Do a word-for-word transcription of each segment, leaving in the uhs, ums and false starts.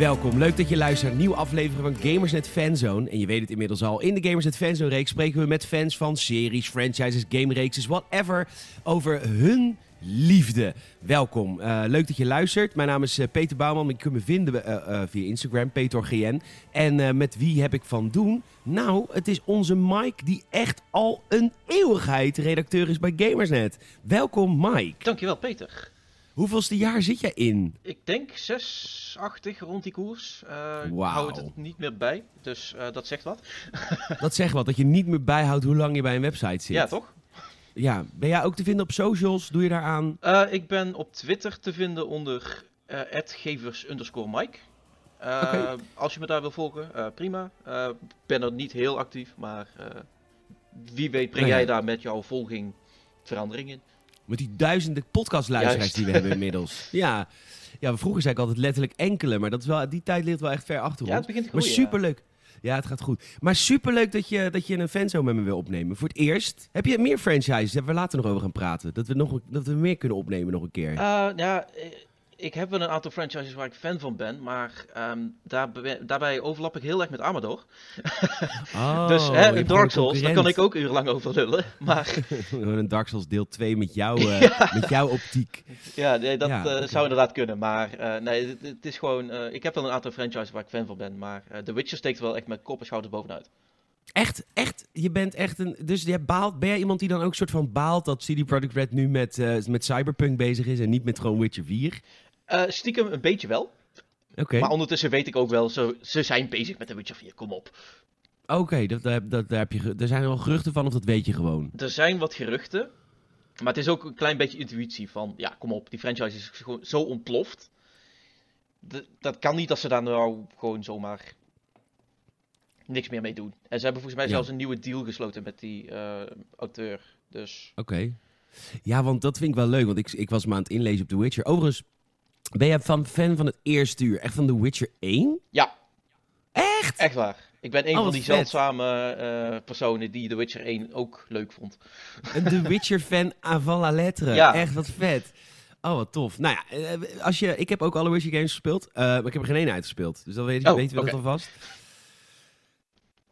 Welkom, leuk dat je luistert. Nieuwe aflevering van Gamersnet Fanzone. En je weet het inmiddels al, in de Gamersnet Fanzone-reeks spreken we met fans van series, franchises, gamereekses, whatever, over hun liefde. Welkom, uh, leuk dat je luistert. Mijn naam is uh, Peter Bouman, je kunt me vinden uh, uh, via Instagram, Peter Gn. En uh, met wie heb ik van doen? Nou, het is onze Mike, die echt al een eeuwigheid redacteur is bij Gamersnet. Welkom, Mike. Dankjewel, Peter. Hoeveelste jaar zit jij in? Ik denk zesachtig, rond die koers. Uh, wow. Ik hou het niet meer bij, dus uh, dat zegt wat. Dat zegt wat, dat je niet meer bijhoudt hoe lang je bij een website zit. Ja, toch? Ja, ben jij ook te vinden op socials? Doe je daaraan? Uh, ik ben op Twitter te vinden onder uh, @gevers underscore Mike. Uh, okay. Als je me daar wil volgen, uh, prima. Ik uh, ben er niet heel actief, maar uh, wie weet breng nee. jij daar met jouw volging verandering in. Met die duizenden podcastluisteraars die we hebben inmiddels. Ja. ja, vroeger zei ik altijd letterlijk enkele, maar dat is wel, die tijd ligt wel echt ver achter ons. Ja, het begint goed. Maar superleuk. Ja, het gaat goed. Maar superleuk dat je, dat je een fanzone met me wil opnemen. Voor het eerst. Heb je meer franchises? Daar we later nog over gaan praten. Dat we, nog, dat we meer kunnen opnemen nog een keer. Uh, ja, ik heb wel een aantal franchises waar ik fan van ben. Maar um, daar, daarbij overlap ik heel erg met Amador. Oh, dus hè, Dark Souls, daar kan ik ook urenlang over lullen. Maar een Dark Souls deel twee met, jou, uh, ja. met jouw optiek. Ja, nee, dat ja, uh, okay. zou inderdaad kunnen. Maar uh, nee, het, het is gewoon... Uh, ik heb wel een aantal franchises waar ik fan van ben. Maar uh, The Witcher steekt wel echt met kop en schouders bovenuit. Echt, echt, je bent echt een... Dus jij baalt, ben jij iemand die dan ook soort van baalt dat C D Projekt Red nu met, uh, met Cyberpunk bezig is en niet met gewoon Witcher vier? Uh, stiekem een beetje wel. Okay. Maar ondertussen weet ik ook wel, ze, ze zijn bezig met de Witcher vier, kom op. Oké, okay, dat, dat, dat, daar, daar zijn er wel geruchten van of dat weet je gewoon? Er zijn wat geruchten, maar het is ook een klein beetje intuïtie van... Ja, kom op, die franchise is gewoon zo ontploft. De, dat kan niet dat ze daar nou gewoon zomaar niks meer mee doen. En ze hebben volgens mij ja. zelfs een nieuwe deal gesloten met die uh, auteur. Dus... Oké. Okay. Ja, want dat vind ik wel leuk, want ik, ik was me aan het inlezen op The Witcher. Overigens... Ben jij fan van het eerste uur? Echt van The Witcher één? Ja. Echt? Echt waar. Ik ben een oh, van die vet. zeldzame uh, personen die The Witcher één ook leuk vond. Een The Witcher fan avant la lettre. Ja. Echt, wat vet. Oh, wat tof. Nou ja, als je, ik heb ook alle Witcher games gespeeld. Uh, maar ik heb er geen één uitgespeeld. Dus dan weet, oh, weten we okay. dat alvast.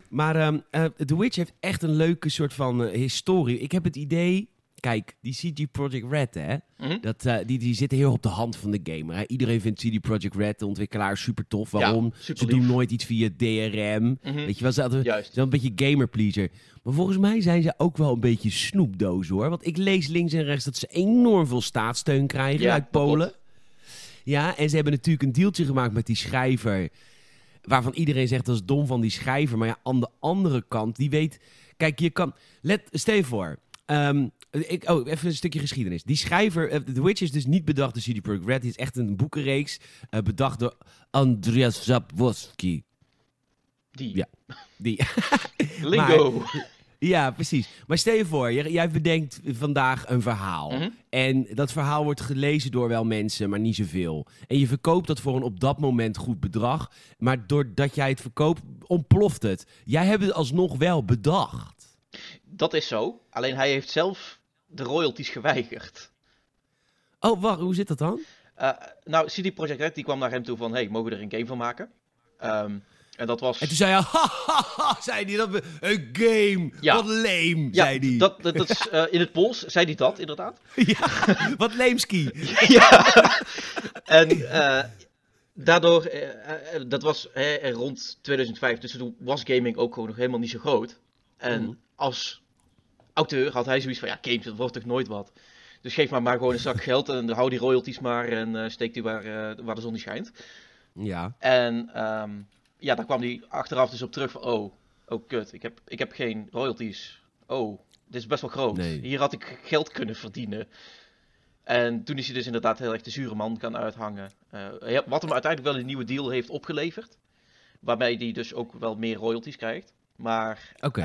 Maar um, uh, The Witcher heeft echt een leuke soort van uh, historie. Ik heb het idee... Kijk, die C D Projekt Red, hè, mm-hmm. dat, uh, die, die zitten heel op de hand van de gamer. Hè? Iedereen vindt C D Projekt Red, de ontwikkelaar, super tof. Waarom? Ja, super lief. Ze doen nooit iets via D R M. Mm-hmm. Weet je wel, ze hadden, ze hadden een beetje gamerpleaser. Maar volgens mij zijn ze ook wel een beetje snoepdozen, hoor. Want ik lees links en rechts dat ze enorm veel staatssteun krijgen ja, uit Polen. Ja, en ze hebben natuurlijk een dealtje gemaakt met die schrijver... waarvan iedereen zegt dat is dom van die schrijver. Maar ja, aan de andere kant, die weet... Kijk, je kan... Let, stel je voor... Um, ik, oh, even een stukje geschiedenis. Die schrijver, uh, The Witcher is dus niet bedacht door C D Projekt Red. Het is echt een boekenreeks uh, bedacht door Andrzej Sapkowski. Die. Ja, die. Lingo. Maar, ja, precies. Maar stel je voor, jij, jij bedenkt vandaag een verhaal. Mm-hmm. En dat verhaal wordt gelezen door wel mensen, maar niet zoveel. En je verkoopt dat voor een op dat moment goed bedrag. Maar doordat jij het verkoopt, ontploft het. Jij hebt het alsnog wel bedacht. Dat is zo, alleen hij heeft zelf de royalties geweigerd. Oh, wacht, hoe zit dat dan? Uh, nou, C D Projekt Red die kwam naar hem toe van, hey, mogen we er een game van maken? Um, en dat was... En toen zei hij, ha, ha, ha, zei hij, dat we een game, ja. wat leem, ja, zei hij. Dat, dat, dat is, uh, in het Pools zei hij dat, inderdaad. Ja, wat leemski. ja, en uh, daardoor, uh, uh, dat was uh, rond tweeduizend vijf, dus toen was gaming ook gewoon nog helemaal niet zo groot. En mm. als auteur had hij zoiets van, ja, games, dat wordt toch nooit wat. Dus geef maar, maar gewoon een zak geld en hou die royalties maar en uh, steek die waar, uh, waar de zon niet schijnt. Ja. En um, ja, daar kwam hij achteraf dus op terug van, oh, oh kut, ik heb, ik heb geen royalties. Oh, dit is best wel groot. Nee. Hier had ik geld kunnen verdienen. En toen is hij dus inderdaad heel erg de zure man gaan uithangen. Uh, wat hem uiteindelijk wel een nieuwe deal heeft opgeleverd. Waarbij hij dus ook wel meer royalties krijgt. Maar okay.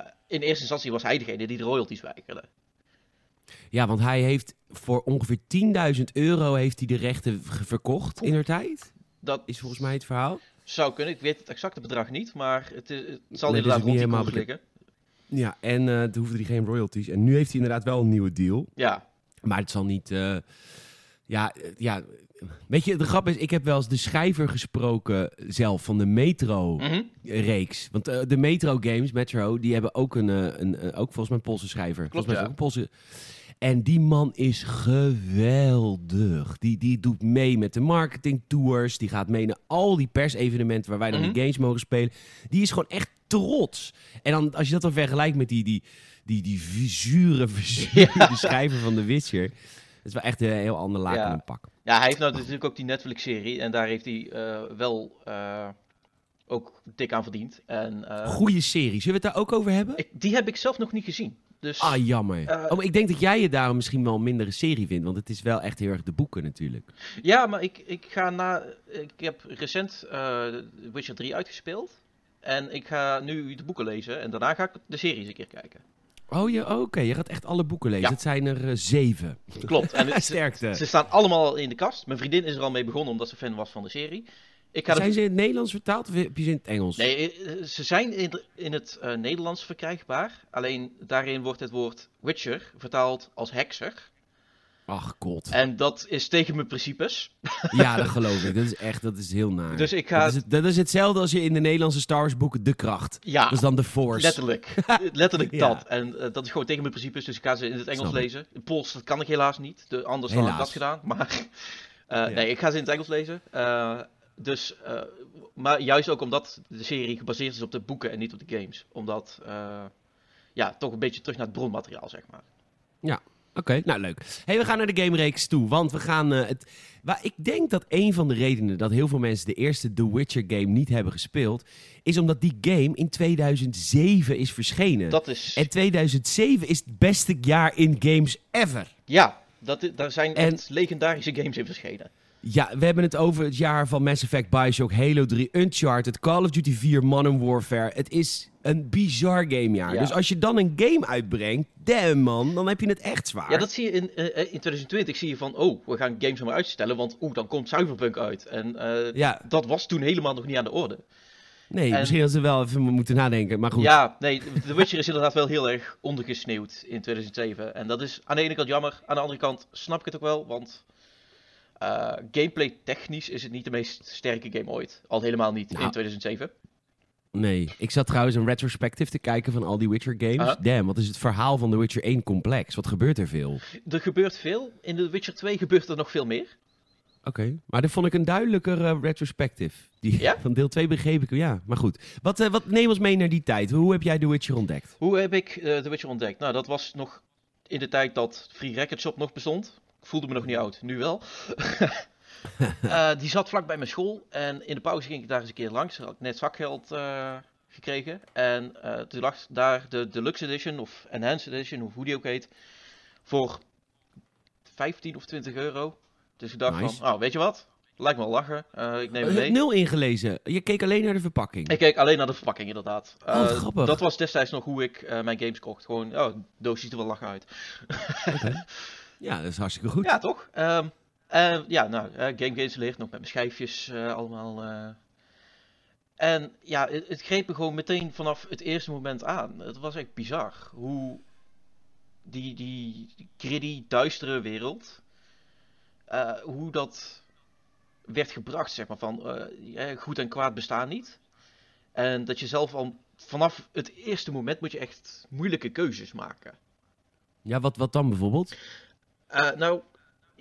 uh, in eerste instantie was hij degene die de royalties weigerde. Ja, want hij heeft voor ongeveer tienduizend euro heeft hij de rechten v- verkocht indertijd. Dat is volgens mij het verhaal. Zou kunnen, ik weet het exacte bedrag niet, maar het, is, het zal nee, inderdaad dus het niet helemaal liggen. Ja, en uh, toen hoefde hij geen royalties. En nu heeft hij inderdaad wel een nieuwe deal. Ja. Maar het zal niet... Uh... Ja, ja, weet je, de grap is, ik heb wel eens de schrijver gesproken zelf van de Metro-reeks. Mm-hmm. Want uh, de Metro-games, Metro, die hebben ook een, een, een ook volgens mij een Poolse schrijver. Klopt, volgens mij ja. Ook een Poolse. En die man is geweldig. Die, die doet mee met de marketingtours. Die gaat mee naar al die persevenementen waar wij dan mm-hmm. die games mogen spelen. Die is gewoon echt trots. En dan, als je dat dan vergelijkt met die, die, die, die, die zure, verzuurde ja. schrijver van The Witcher... Het is wel echt een heel ander laken ja. een pak. Ja, hij heeft nou natuurlijk ook die Netflix-serie. En daar heeft hij uh, wel uh, ook dik aan verdiend. En, uh, goeie serie. Zullen we het daar ook over hebben? Ik, die heb ik zelf nog niet gezien. Dus, ah, jammer. Uh, oh, maar ik denk dat jij je daarom misschien wel een mindere serie vindt. Want het is wel echt heel erg de boeken natuurlijk. Ja, maar ik, ik ga na... Ik heb recent uh, Witcher drie uitgespeeld. En ik ga nu de boeken lezen. En daarna ga ik de series een keer kijken. Oh, ja, oké. Okay. Je gaat echt alle boeken lezen. Ja. Het zijn er uh, zeven. Klopt. En het, sterkte. Ze staan allemaal in de kast. Mijn vriendin is er al mee begonnen omdat ze fan was van de serie. Ik ga zijn de... ze in het Nederlands vertaald of heb je ze in het Engels? Nee, ze zijn in, in het uh, Nederlands verkrijgbaar. Alleen daarin wordt het woord Witcher vertaald als hekser. Ach, god. En dat is tegen mijn principes. Ja, dat geloof ik. Dat is echt, dat is heel naar. Dus ik ga... dat, is het, dat is hetzelfde als je in de Nederlandse Star Wars boeken de kracht. Ja. Dat is dan de force. Letterlijk. Letterlijk ja. dat. En uh, dat is gewoon tegen mijn principes, dus ik ga ze in het Engels Snap. lezen. In Pools, dat kan ik helaas niet. De, anders helaas. had ik dat gedaan. Maar uh, ja. nee, ik ga ze in het Engels lezen. Uh, dus, uh, maar juist ook omdat de serie gebaseerd is op de boeken en niet op de games. Omdat, uh, ja, toch een beetje terug naar het bronmateriaal, zeg maar. Ja. Oké, okay, nou leuk. Hey, we gaan naar de gamereeks toe, want we gaan... Uh, het... Waar ik denk dat een van de redenen dat heel veel mensen de eerste The Witcher game niet hebben gespeeld... is omdat die game in tweeduizend zeven is verschenen. Dat is... En tweeduizend zeven is het beste jaar in games ever. Ja, dat is, daar zijn en... echt legendarische games in verschenen. Ja, we hebben het over het jaar van Mass Effect, Bioshock, Halo drie, Uncharted, Call of Duty vier, Modern Warfare. Het is een bizar gamejaar. Ja. Dus als je dan een game uitbrengt, damn man, dan heb je het echt zwaar. Ja, dat zie je in, uh, in twintig twintig zie je van, oh, we gaan games maar uitstellen, want oeh, dan komt Cyberpunk uit. En uh, ja. dat was toen helemaal nog niet aan de orde. Nee, en... misschien hadden ze wel even moeten nadenken, maar goed. Ja, nee, The Witcher is inderdaad wel heel erg ondergesneeuwd in tweeduizend zeven. En dat is aan de ene kant jammer, aan de andere kant snap ik het ook wel, want... Uh, gameplay technisch is het niet de meest sterke game ooit. Al helemaal niet nou, in tweeduizend zeven. Nee, ik zat trouwens een retrospective te kijken van al die Witcher games. Uh-huh. Damn, wat is het verhaal van The Witcher één complex? Wat gebeurt er veel? Er gebeurt veel. In The Witcher twee gebeurt er nog veel meer. Oké, okay. Maar dat vond ik een duidelijker uh, retrospective. Die, ja? Van deel twee begreep ik, ja. Maar goed, wat, uh, wat neem ons mee naar die tijd. Hoe heb jij The Witcher ontdekt? Hoe heb ik uh, The Witcher ontdekt? Nou, dat was nog in de tijd dat Free Record Shop nog bestond. Ik voelde me nog niet oud, nu wel. uh, die zat vlak bij mijn school. En in de pauze ging ik daar eens een keer langs. Had ik net zakgeld uh, gekregen. En uh, toen lag daar de Deluxe Edition of Enhanced Edition, of hoe die ook heet. Voor vijftien of twintig euro. Dus ik dacht nice. van, nou oh, weet je wat? Lijkt me wel lachen. Uh, ik neem het mee. Je hebt nul ingelezen. Je keek alleen naar de verpakking. Ik keek alleen naar de verpakking, inderdaad. Uh, oh, grappig. Dat was destijds nog hoe ik uh, mijn games kocht. Gewoon, oh, doos ziet er wel lachen uit. Okay. Ja, dat is hartstikke goed. Ja, toch? Um, uh, ja, nou, uh, game geïnstalleerd, nog met mijn schijfjes uh, allemaal. Uh. En ja, het, het greep me gewoon meteen vanaf het eerste moment aan. Het was echt bizar hoe die, die, die gritty, duistere wereld, uh, hoe dat werd gebracht, zeg maar, van uh, ja, goed en kwaad bestaan niet. En dat je zelf al vanaf het eerste moment moet je echt moeilijke keuzes maken. Ja, wat, wat dan bijvoorbeeld? Uh, nou,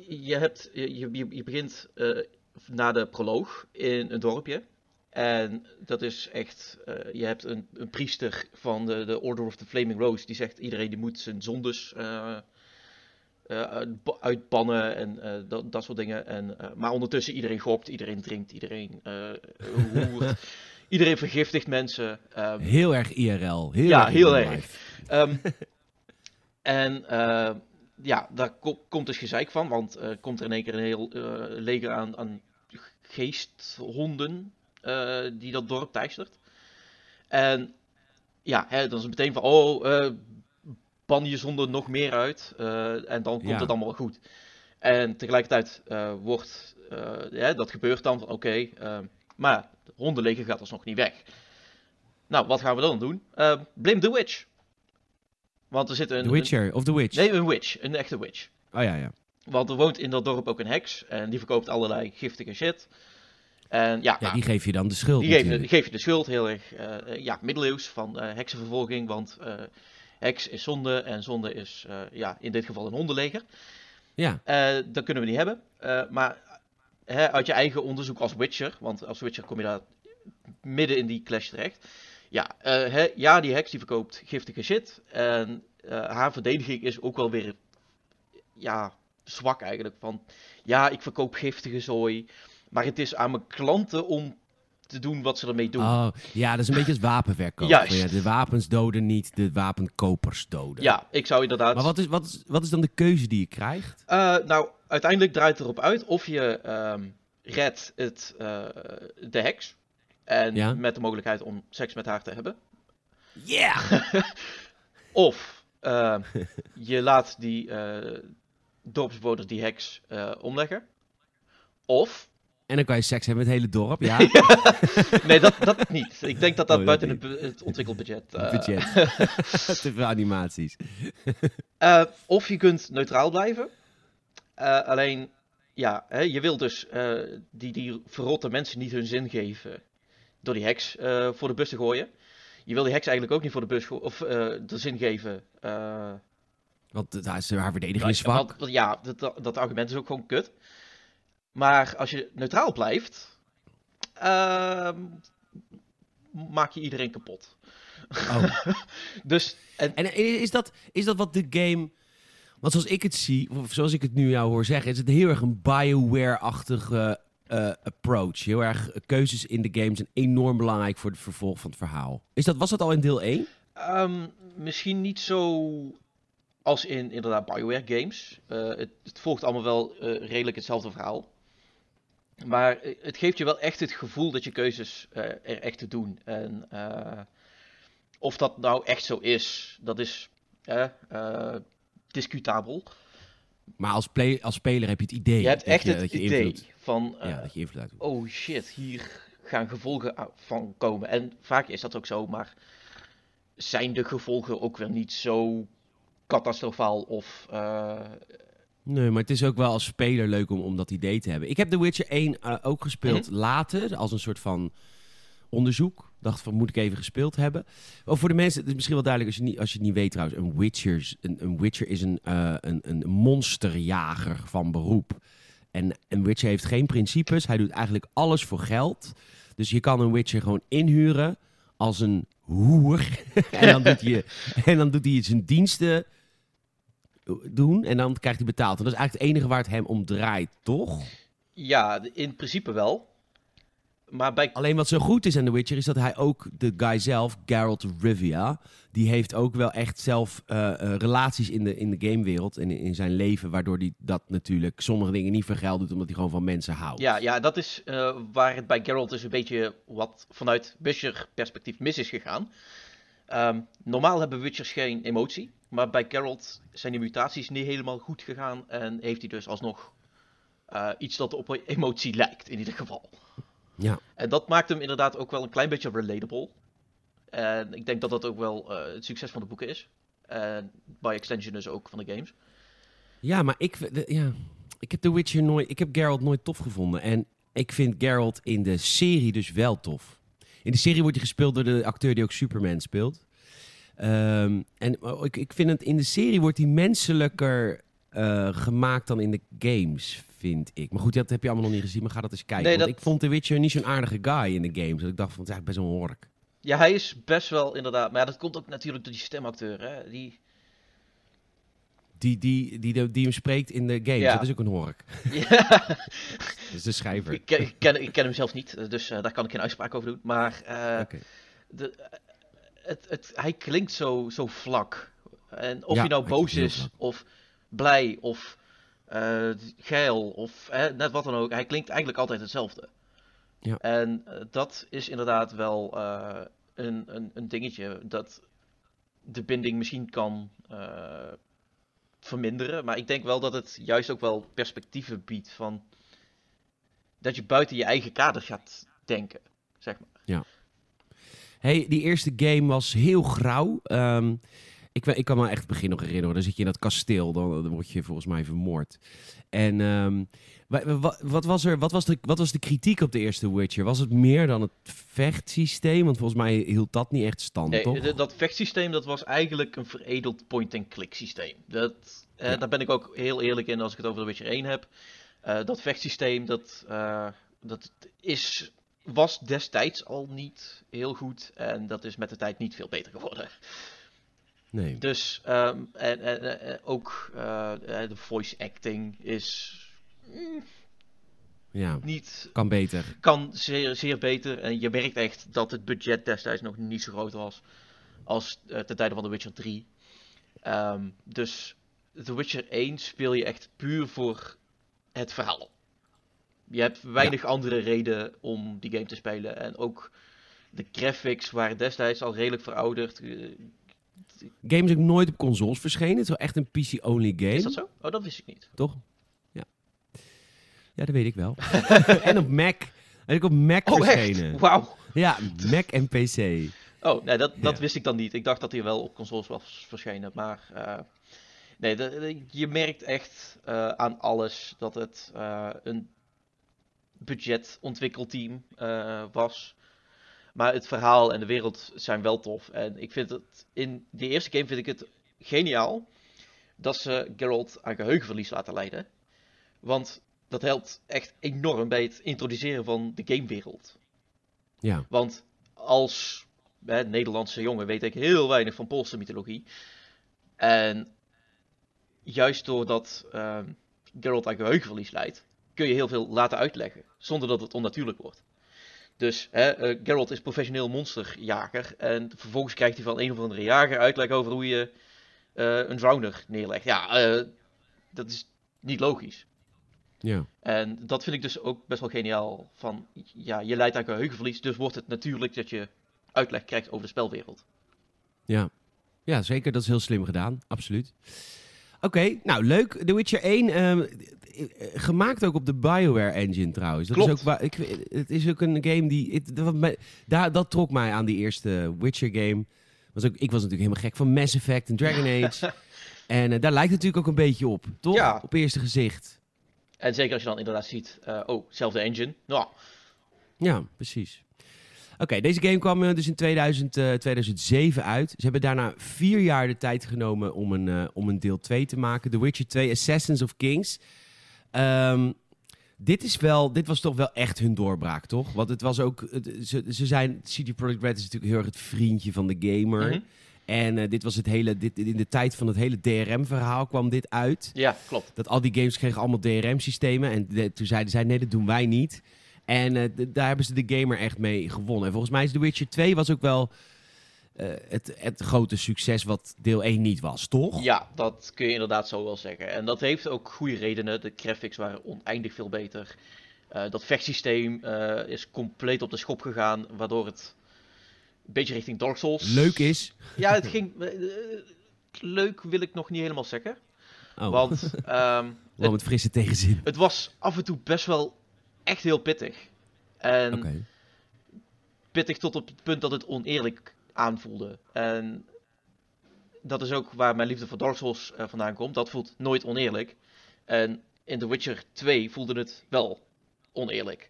je, hebt, je, je, je begint uh, na de proloog in een dorpje. En dat is echt... Uh, je hebt een, een priester van de, de Order of the Flaming Rose. Die zegt iedereen die moet zijn zondes uh, uh, uitbannen en uh, dat, dat soort dingen. En, uh, maar ondertussen iedereen gopt, iedereen drinkt, iedereen uh, hoert. Iedereen vergiftigt mensen. Um, heel erg I R L. Heel ja, erg heel erg. Um, en... Uh, Ja, daar ko- komt dus gezeik van, want uh, komt er in één keer een heel uh, leger aan, aan geesthonden uh, die dat dorp teistert. En ja, hè, dan is het meteen van, oh, uh, ban je zonde nog meer uit uh, en dan komt ja. het allemaal goed. En tegelijkertijd uh, wordt, uh, hè, dat gebeurt dan van, oké, okay, uh, maar het hondenleger gaat alsnog niet weg. Nou, wat gaan we dan doen? Uh, blame the witch. Want er zit een... The Witcher, een, of The Witch? Nee, een witch. Een echte witch. Oh ja, ja. Want er woont in dat dorp ook een heks. En die verkoopt allerlei giftige shit. En, ja, ja nou, die geef je dan de schuld. Die geef, die geef je de schuld, heel erg uh, ja, middeleeuws van uh, heksenvervolging. Want uh, heks is zonde en zonde is uh, ja, in dit geval een hondenleger. Ja. Uh, dat kunnen we niet hebben. Uh, maar hè, uit je eigen onderzoek als Witcher, want als Witcher kom je daar midden in die clash terecht. Ja, uh, hè, ja die heks die verkoopt giftige shit. En uh, haar verdediging is ook wel weer ja, zwak eigenlijk. Van ja, ik verkoop giftige zooi. Maar het is aan mijn klanten om te doen wat ze ermee doen. Oh, ja, dat is een beetje als wapenverkoop. Ja, de wapens doden niet, de wapenkopers doden. Ja, ik zou inderdaad... Maar wat is, wat is, wat is dan de keuze die je krijgt? Uh, nou, uiteindelijk draait het erop uit of je um, redt het, uh, de heks. En ja? met de mogelijkheid om seks met haar te hebben. Yeah! Of uh, je laat die uh, dorpsbewoners die heks uh, omleggen. Of... En dan kan je seks hebben met het hele dorp, ja? ja. Nee, dat, dat niet. Ik denk dat dat oh, buiten dat het, het ontwikkelbudget... Uh... budget. Te veel animaties. uh, of je kunt neutraal blijven. Uh, alleen, ja, hè, je wilt dus uh, die, die verrotte mensen niet hun zin geven... door die heks uh, voor de bus te gooien. Je wil die heks eigenlijk ook niet voor de bus gooien... of uh, de zin geven... Uh... Want daar is haar verdediging zwak. Ja, dat, dat argument is ook gewoon kut. Maar als je neutraal blijft, uh, maak je iedereen kapot. Oh. dus, en... en is dat, is dat wat de game... Want zoals ik het zie, of zoals ik het nu jou hoor zeggen, is het heel erg een BioWare-achtige uh, approach. Heel erg keuzes in de game zijn enorm belangrijk voor het vervolg van het verhaal. Is dat, was dat al in deel één? Um, misschien niet zo... Als in inderdaad BioWare games. Uh, het, het volgt allemaal wel uh, redelijk hetzelfde verhaal. Maar het geeft je wel echt het gevoel dat je keuzes uh, er echt te doen. En uh, of dat nou echt zo is, dat is uh, uh, discutabel. Maar als, play, als speler heb je het idee. Je hebt echt je, het je idee invloed, van uh, ja, dat je invloed uitvoert. Oh shit, hier gaan gevolgen van komen. En vaak is dat ook zo, maar zijn de gevolgen ook weer niet zo... katastrofaal of... Uh... Nee, maar het is ook wel als speler leuk om, om dat idee te hebben. Ik heb The Witcher één uh, ook gespeeld mm-hmm. later, als een soort van onderzoek. Dacht van, moet ik even gespeeld hebben? Of voor de mensen, het is misschien wel duidelijk als je, niet, als je het niet weet trouwens. Een, Witchers, een, een Witcher is een, uh, een, een monsterjager van beroep. En een Witcher heeft geen principes. Hij doet eigenlijk alles voor geld. Dus je kan een Witcher gewoon inhuren als een hoer. en, dan doet hij, en dan doet hij zijn diensten doen en dan krijgt hij betaald. En dat is eigenlijk het enige waar het hem om draait, toch? Ja, in principe wel. Maar bij... Alleen wat zo goed is aan The Witcher is dat hij ook, de guy zelf, Geralt of Rivia, die heeft ook wel echt zelf uh, uh, relaties in de, in de gamewereld en in zijn leven, waardoor hij dat natuurlijk sommige dingen niet voor geld doet, omdat hij gewoon van mensen houdt. Ja, ja dat is uh, waar het bij Geralt dus een beetje wat vanuit Witcher perspectief mis is gegaan. Um, normaal hebben Witchers geen emotie, maar bij Geralt zijn die mutaties niet helemaal goed gegaan en heeft hij dus alsnog uh, iets dat op emotie lijkt, in ieder geval. Ja. En dat maakt hem inderdaad ook wel een klein beetje relatable. En ik denk dat dat ook wel uh, het succes van de boeken is. En by extension dus ook van de games. Ja, maar ik, de, ja, ik heb The Witcher nooit... Ik heb Geralt nooit tof gevonden. En ik vind Geralt in de serie dus wel tof. In de serie wordt hij gespeeld door de acteur die ook Superman speelt. Um, en ik, ik vind het... In de serie wordt hij menselijker uh, gemaakt dan in de games... vind ik. Maar goed, dat heb je allemaal nog niet gezien, maar ga dat eens kijken. Nee, want dat... ik vond The Witcher niet zo'n aardige guy in de games. Dat ik dacht van, het is eigenlijk best wel een hork. Ja, hij is best wel inderdaad. Maar ja, dat komt ook natuurlijk door die stemacteur, hè? Die... Die, die, die, die, die hem spreekt in de games. Ja. Dat is ook een hork. Ja. Dat is de schrijver. Ik ken, ik ken, ik ken hem zelf niet, dus uh, daar kan ik geen uitspraak over doen. Maar uh, okay. de, uh, het, het, hij klinkt zo, zo vlak. En of ja, hij nou boos is, of blij, of... Uh, geil of hè, net wat dan ook. Hij klinkt eigenlijk altijd hetzelfde. Ja. En uh, dat is inderdaad wel uh, een, een, een dingetje dat de binding misschien kan uh, verminderen. Maar ik denk wel dat het juist ook wel perspectieven biedt van dat je buiten je eigen kader gaat denken, zeg maar. Ja. Hey, die eerste game was heel grauw. Um... Ik, ik kan me echt het begin nog herinneren. Dan zit je in dat kasteel, dan, dan word je volgens mij vermoord. En um, wat, wat, was er, wat, was de, wat was de kritiek op de eerste Witcher? Was het meer dan het vechtsysteem? Want volgens mij hield dat niet echt stand, nee, toch? Dat vechtsysteem, dat was eigenlijk een veredeld point-and-click systeem. Dat, eh, ja. Daar ben ik ook heel eerlijk in als ik het over de Witcher één heb. Uh, dat vechtsysteem, dat, uh, dat is... was destijds al niet heel goed en dat is met de tijd niet veel beter geworden. Nee. Dus um, en, en, en ook uh, de voice acting is mm, ja, niet kan beter, kan zeer, zeer beter en je merkt echt dat het budget destijds nog niet zo groot was als uh, ten tijde van The Witcher drie. Um, dus The Witcher één speel je echt puur voor het verhaal. Je hebt weinig ja. andere reden om die game te spelen. En ook de graphics waren destijds al redelijk verouderd. Game is ook nooit op consoles verschenen. Het is wel echt een P C-only game. Is dat zo? Oh, dat wist ik niet. Toch? Ja. Ja, dat weet ik wel. En op Mac. En ook op Mac oh, verschenen. Echt? Wauw. Ja, Mac en P C. Oh, nee, dat, dat ja. wist ik dan niet. Ik dacht dat hij wel op consoles was verschenen. Maar... Uh... nee, de, je merkt echt uh, aan alles dat het uh, een... budgetontwikkelteam uh, was. Maar het verhaal en de wereld zijn wel tof. En ik vind het... in de eerste game vind ik het geniaal dat ze Geralt aan geheugenverlies laten leiden. Want dat helpt echt enorm bij het introduceren van de gamewereld. Ja. Want als hè, Nederlandse jongen weet ik heel weinig van Poolse mythologie. En juist doordat uh, Geralt aan geheugenverlies leidt, kun je heel veel laten uitleggen, zonder dat het onnatuurlijk wordt. Dus hè, uh, Geralt is professioneel monsterjager en vervolgens krijgt hij van een of andere jager uitleg over hoe je uh, een drowner neerlegt. Ja, uh, dat is niet logisch. Ja. En dat vind ik dus ook best wel geniaal. Van, ja, je leidt aan geheugenverlies, dus wordt het natuurlijk dat je uitleg krijgt over de spelwereld. Ja, ja zeker. Dat is heel slim gedaan. Absoluut. Oké, okay, nou leuk. The Witcher één, um, gemaakt ook op de BioWare engine trouwens. Dat Klopt. Is ook, ik, het is ook een game die... It, dat, dat, dat trok mij aan die eerste Witcher game. Was ook, ik was natuurlijk helemaal gek van Mass Effect en Dragon Age. En uh, daar lijkt het natuurlijk ook een beetje op, toch? Ja. Op eerste gezicht. En zeker als je dan inderdaad ziet, uh, oh, zelfde engine. Nou. Ja, precies. Oké, okay, deze game kwam dus in tweeduizend, uh, tweeduizend zeven uit. Ze hebben daarna vier jaar de tijd genomen om een, uh, om een deel twee te maken. The Witcher twee, Assassins of Kings. Um, dit, is wel, dit was toch wel echt hun doorbraak, toch? Want het was ook... Het, ze, ze zijn... C D Projekt Red is natuurlijk heel erg het vriendje van de gamer. Mm-hmm. En uh, dit was het hele... Dit, in de tijd van het hele D R M-verhaal kwam dit uit. Ja, klopt. Dat al die games kregen allemaal D R M-systemen. En de, toen zeiden zij, nee, dat doen wij niet. En uh, d- daar hebben ze de gamer echt mee gewonnen. En volgens mij is The Witcher twee was ook wel uh, het, het grote succes wat deel één niet was, toch? Ja, dat kun je inderdaad zo wel zeggen. En dat heeft ook goede redenen. De graphics waren oneindig veel beter. Uh, dat vechtsysteem uh, is compleet op de schop gegaan, waardoor het een beetje richting Dark Souls... leuk is. Ja, het ging... Uh, leuk wil ik nog niet helemaal zeggen. Oh. Want... Um, het, met frisse tegenzin. Het was af en toe best wel... echt heel pittig. En okay. pittig tot op het punt dat het oneerlijk aanvoelde. En dat is ook waar mijn liefde voor Dark Souls uh, vandaan komt. Dat voelt nooit oneerlijk. En in The Witcher twee voelde het wel oneerlijk.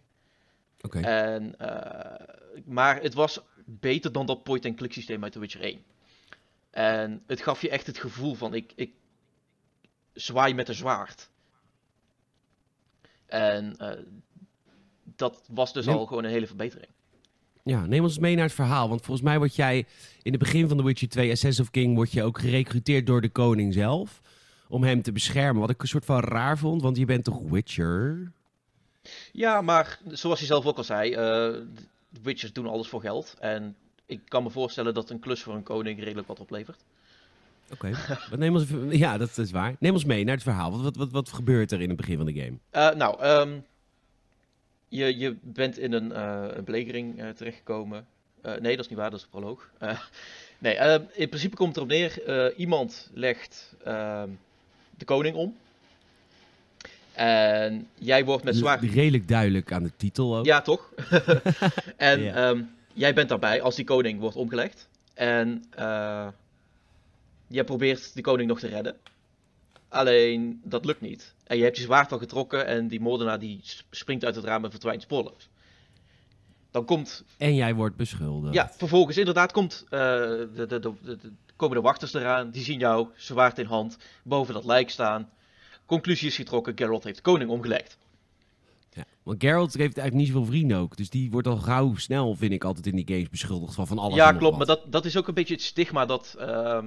Okay. En, uh, maar het was beter dan dat point-and-click systeem uit The Witcher één. En het gaf je echt het gevoel van ik, ik zwaai met een zwaard. En uh, dat was dus neem... al gewoon een hele verbetering. Ja, neem ons mee naar het verhaal. Want volgens mij word jij in het begin van The Witcher twee, Assassins of King... word je ook gerekruteerd door de koning zelf om hem te beschermen. Wat ik een soort van raar vond, want je bent toch Witcher? Ja, maar zoals je zelf ook al zei, uh, Witchers doen alles voor geld. En ik kan me voorstellen dat een klus voor een koning redelijk wat oplevert. Oké, okay. Ja, dat is waar. Neem ons mee naar het verhaal. Wat, wat, wat, wat gebeurt er in het begin van de game? Uh, nou, um, je, je bent in een, uh, een belegering uh, terechtgekomen. Uh, nee, dat is niet waar, dat is de proloog. Uh, nee, uh, in principe komt het erop neer. Uh, iemand legt uh, de koning om. En jij wordt met zwaar... redelijk duidelijk aan de titel ook. Ja, toch? En yeah. um, jij bent daarbij als die koning wordt omgelegd. En... Uh, Je probeert de koning nog te redden. Alleen, dat lukt niet. En je hebt je zwaard al getrokken en die moordenaar die springt uit het raam en verdwijnt spoorloos. Dan komt... En jij wordt beschuldigd. Ja, vervolgens inderdaad komt, uh, de, de, de, de, de, komen de wachters eraan. Die zien jou, zwaard in hand, boven dat lijk staan. Conclusie is getrokken, Geralt heeft de koning omgelekt. Ja, want Geralt heeft eigenlijk niet zoveel vrienden ook. Dus die wordt al gauw snel, vind ik, altijd in die games beschuldigd van van alles. Ja, klopt. Maar dat, dat is ook een beetje het stigma dat uh,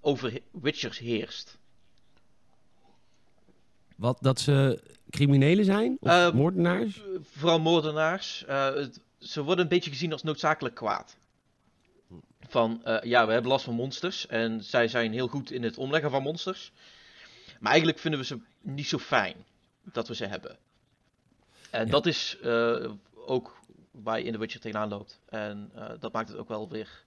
over Witchers heerst. Wat, dat ze criminelen zijn? Of uh, moordenaars? Vooral moordenaars. Uh, het, ze worden een beetje gezien als noodzakelijk kwaad. Van, uh, ja, we hebben last van monsters. En zij zijn heel goed in het omleggen van monsters. Maar eigenlijk vinden we ze niet zo fijn dat we ze hebben. En ja. dat is uh, ook waar je in The Witcher tegenaan loopt. En uh, dat maakt het ook wel weer...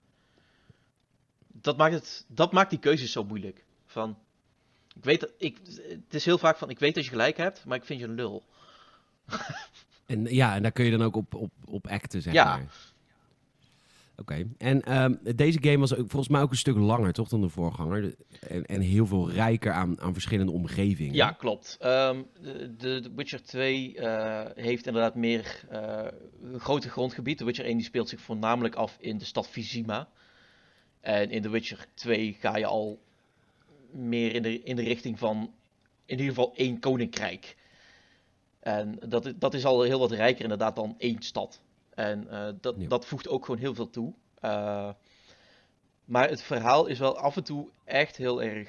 Dat maakt, het, dat maakt die keuzes zo moeilijk. Van... Ik weet, ik, het is heel vaak van, ik weet dat je gelijk hebt, maar ik vind je een lul. En ja, en daar kun je dan ook op, op, op acten, zeg ja. maar. Oké, okay. En um, deze game was ook, volgens mij ook een stuk langer, toch, dan de voorganger? En, en heel veel rijker aan, aan verschillende omgevingen. Ja, klopt. Um, de, de Witcher twee uh, heeft inderdaad meer uh, een groter grondgebied. De Witcher één die speelt zich voornamelijk af in de stad Vizima. En in The Witcher twee ga je al... meer in de, in de richting van in ieder geval één koninkrijk. En dat, dat is al heel wat rijker inderdaad dan één stad. En uh, dat, ja. dat voegt ook gewoon heel veel toe. Uh, maar het verhaal is wel af en toe echt heel erg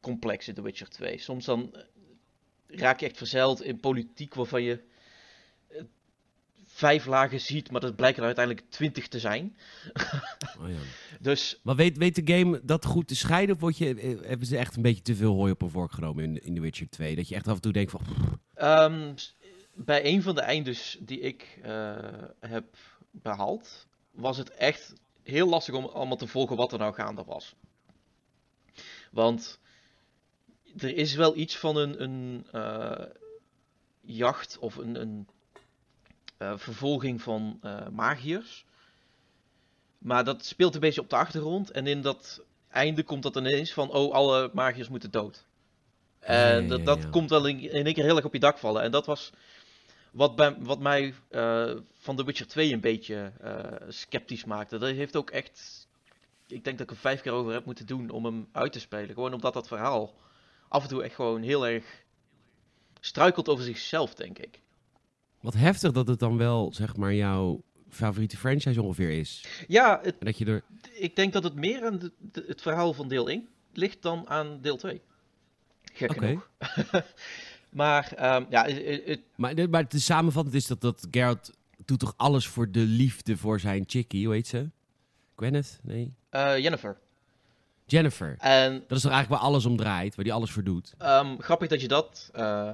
complex in The Witcher twee. Soms dan raak je echt verzeild in politiek waarvan je vijf lagen ziet, maar dat blijkt er uiteindelijk twintig te zijn. Oh ja. Dus... Maar weet, weet de game dat goed te scheiden? Of word je, hebben ze echt een beetje te veel hooi op een vork genomen in, in The Witcher twee? Dat je echt af en toe denkt van... Um, bij een van de eindes die ik uh, heb behaald, was het echt heel lastig om allemaal te volgen wat er nou gaande was. Want er is wel iets van een, een uh, jacht of een... een Uh, vervolging van uh, magiërs. Maar dat speelt een beetje op de achtergrond. En in dat einde komt dat ineens van... Oh, alle magiërs moeten dood. En nee, dat, ja, dat ja. komt wel in, in één keer heel erg op je dak vallen. En dat was wat, bij, wat mij uh, van The Witcher twee een beetje uh, sceptisch maakte. Dat heeft ook echt... Ik denk dat ik er vijf keer over heb moeten doen om hem uit te spelen. Gewoon omdat dat verhaal af en toe echt gewoon heel erg struikelt over zichzelf, denk ik. Wat heftig dat het dan wel, zeg maar, jouw favoriete franchise ongeveer is. Ja, het, dat je er... ik denk dat het meer aan de, de, het verhaal van deel één ligt dan aan deel twee. Gek okay. genoeg. maar, um, ja, het, het... Maar, maar te samenvatten is dat, dat Geralt doet toch alles voor de liefde voor zijn chickie, hoe heet ze? Gwyneth? Nee? Uh, Jennifer. Jennifer. En... Dat is toch eigenlijk waar alles om draait, waar die alles voor doet? Um, grappig dat je dat... Uh...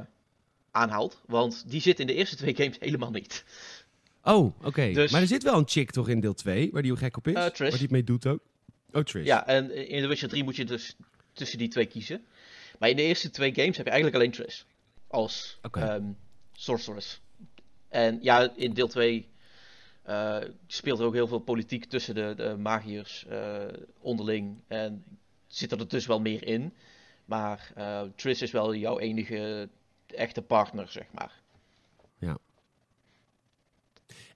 aanhaalt, want die zit in de eerste twee games helemaal niet. Oh, oké. Okay. Dus... Maar er zit wel een chick toch in deel twee, waar die ook gek op is? Uh, Trish. Waar die het mee doet ook? Oh, Trish. Ja, en in The Witcher drie moet je dus tussen die twee kiezen. Maar in de eerste twee games heb je eigenlijk alleen Trish. Als okay. um, sorceress. En ja, in deel twee uh, speelt er ook heel veel politiek tussen de, de magiërs uh, onderling. En zit er dus wel meer in. Maar uh, Trish is wel jouw enige... echte partner, zeg maar. Ja.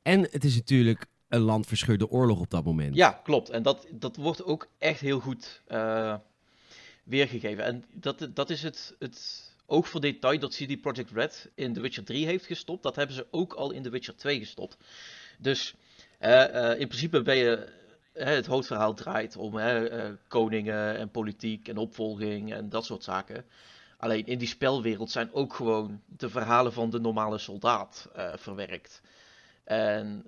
En het is natuurlijk een landverscheurde oorlog op dat moment. Ja, klopt. En dat, dat wordt ook echt heel goed uh, weergegeven. En dat, dat is het, het oog voor detail dat C D Projekt Red in The Witcher drie heeft gestopt. Dat hebben ze ook al in The Witcher twee gestopt. Dus uh, uh, in principe ben je... Uh, het hoofdverhaal draait om uh, uh, koningen en politiek en opvolging en dat soort zaken... Alleen in die spelwereld zijn ook gewoon de verhalen van de normale soldaat uh, verwerkt. En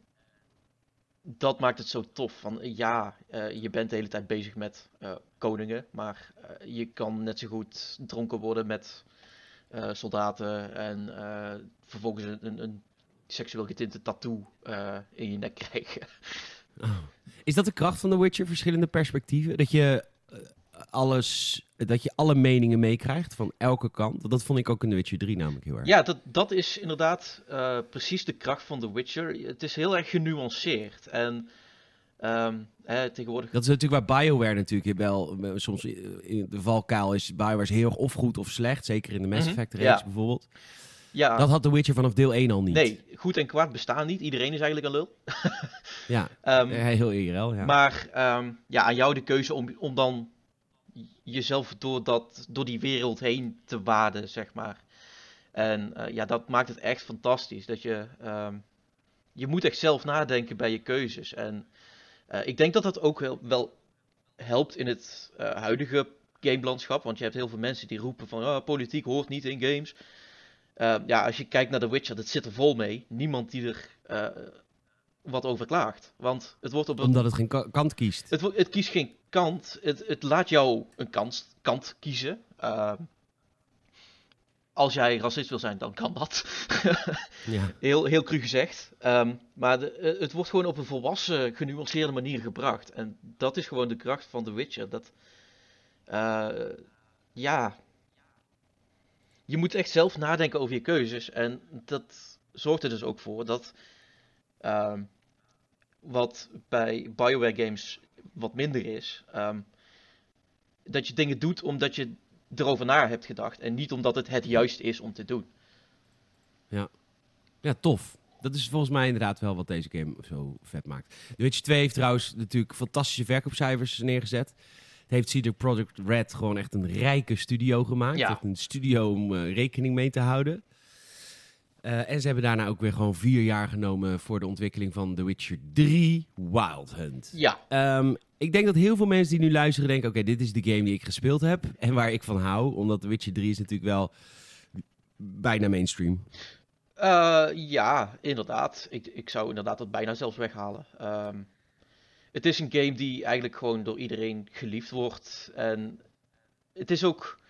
dat maakt het zo tof. Van ja, uh, je bent de hele tijd bezig met uh, koningen. Maar uh, je kan net zo goed dronken worden met uh, soldaten. En uh, vervolgens een, een, een seksueel getinte tattoo uh, in je nek krijgen. Oh. Is dat de kracht van The Witcher? Verschillende perspectieven? Dat je... Uh... alles, dat je alle meningen meekrijgt van elke kant. Dat vond ik ook in The Witcher drie namelijk heel erg. Ja, dat, dat is inderdaad uh, precies de kracht van The Witcher. Het is heel erg genuanceerd. En Um, hè, tegenwoordig... Dat is natuurlijk waar BioWare natuurlijk wel soms in de valkuil is. BioWare is heel erg of goed of slecht, zeker in de Mass Effect mm-hmm. reeks ja. bijvoorbeeld. Ja. Dat had The Witcher vanaf deel één al niet. Nee, goed en kwaad bestaan niet. Iedereen is eigenlijk een lul. ja, um, heel I R L. Ja. Maar um, ja, aan jou de keuze om, om dan jezelf door, dat, door die wereld heen te waden, zeg maar. En uh, ja, dat maakt het echt fantastisch. Dat je, um, je moet echt zelf nadenken bij je keuzes. En uh, ik denk dat dat ook wel, wel helpt in het uh, huidige gamelandschap. Want je hebt heel veel mensen die roepen van oh, politiek hoort niet in games. Uh, ja, als je kijkt naar The Witcher, dat zit er vol mee. Niemand die er uh, wat over klaagt. Want het wordt op een... Omdat het geen ka- kant kiest. Het, het kiest geen kant. Het, het laat jou een kans, kant kiezen. Uh, als jij racist wil zijn, dan kan dat. ja. Heel, heel cru gezegd. Um, maar de, het wordt gewoon op een volwassen, genuanceerde manier gebracht. En dat is gewoon de kracht van The Witcher. Dat, uh, ja... Je moet echt zelf nadenken over je keuzes. En dat zorgt er dus ook voor dat... Um, wat bij BioWare games wat minder is. Um, dat je dingen doet omdat je erover na hebt gedacht. En niet omdat het het juiste is om te doen. Ja, ja tof. Dat is volgens mij inderdaad wel wat deze game zo vet maakt. The Witcher twee heeft trouwens natuurlijk fantastische verkoopcijfers neergezet. Heeft C D Projekt Red gewoon echt een rijke studio gemaakt. Ja. Echt een studio om uh, rekening mee te houden. Uh, en ze hebben daarna ook weer gewoon vier jaar genomen voor de ontwikkeling van The Witcher drie Wild Hunt. Ja. Um, ik denk dat heel veel mensen die nu luisteren denken... Oké, okay, dit is de game die ik gespeeld heb en waar ik van hou. Omdat The Witcher drie is natuurlijk wel bijna mainstream. Uh, ja, inderdaad. Ik, ik zou inderdaad dat bijna zelfs weghalen. Um... Het is een game die eigenlijk gewoon door iedereen geliefd wordt. En het is ook...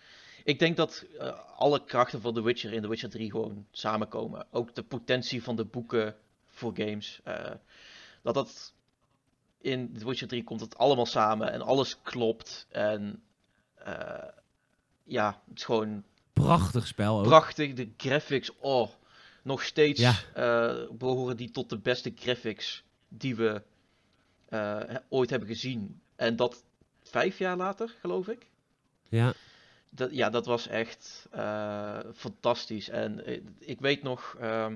Ik denk dat uh, alle krachten van The Witcher in The Witcher drie gewoon samenkomen. Ook de potentie van de boeken voor games. Uh, dat dat... In The Witcher drie komt het allemaal samen. En alles klopt. En... Uh, ja, het is gewoon... Prachtig spel ook. Prachtig. De graphics. Oh, nog steeds ja. uh, behoren die tot de beste graphics die we... Uh, ooit hebben gezien. En dat vijf jaar later, geloof ik. Ja. Dat, ja, dat was echt uh, fantastisch. En ik, ik weet nog, uh,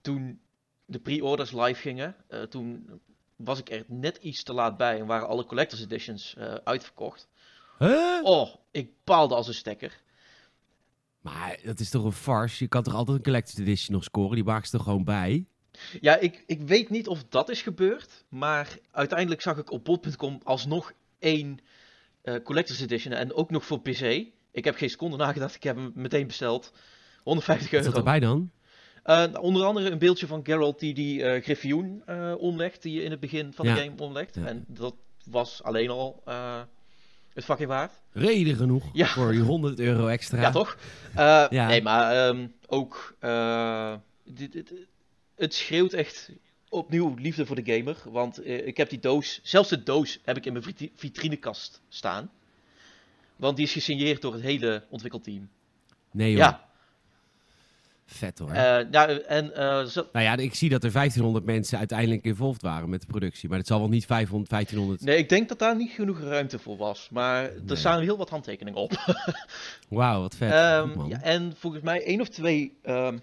toen de pre-orders live gingen, uh, toen was ik er net iets te laat bij en waren alle collector's editions uh, uitverkocht. Huh? Oh, ik baalde als een stekker. Maar dat is toch een farce? Je kan toch altijd een collector's edition nog scoren? Die maakt ze toch gewoon bij? Ja, ik, ik weet niet of dat is gebeurd, maar uiteindelijk zag ik op bol punt com alsnog één uh, Collector's Edition en ook nog voor P C. Ik heb geen seconde nagedacht, ik heb hem meteen besteld. honderdvijftig euro. Wat is dat erbij dan? Uh, onder andere een beeldje van Geralt die die uh, griffioen uh, omlegt, die je in het begin van ja. de game omlegt. Ja. En dat was alleen al uh, het vakje waard. Reden genoeg ja. voor je honderd euro extra. Ja, toch? Uh, ja. Nee, maar um, ook... Uh, dit, dit, Het schreeuwt echt opnieuw liefde voor de gamer. Want uh, ik heb die doos... Zelfs de doos heb ik in mijn vitri- vitrinekast staan. Want die is gesigneerd door het hele ontwikkelteam. Nee hoor. Ja. Vet hoor. Uh, ja, en, uh, zo... Nou ja, ik zie dat er vijftienhonderd mensen uiteindelijk involved waren met de productie. Maar het zal wel niet vijfhonderd, vijftienhonderd... Nee, ik denk dat daar niet genoeg ruimte voor was. Maar nee. Er staan heel wat handtekeningen op. Wauw, wat vet. Um, Goed, man. Ja, en volgens mij één of twee... Um,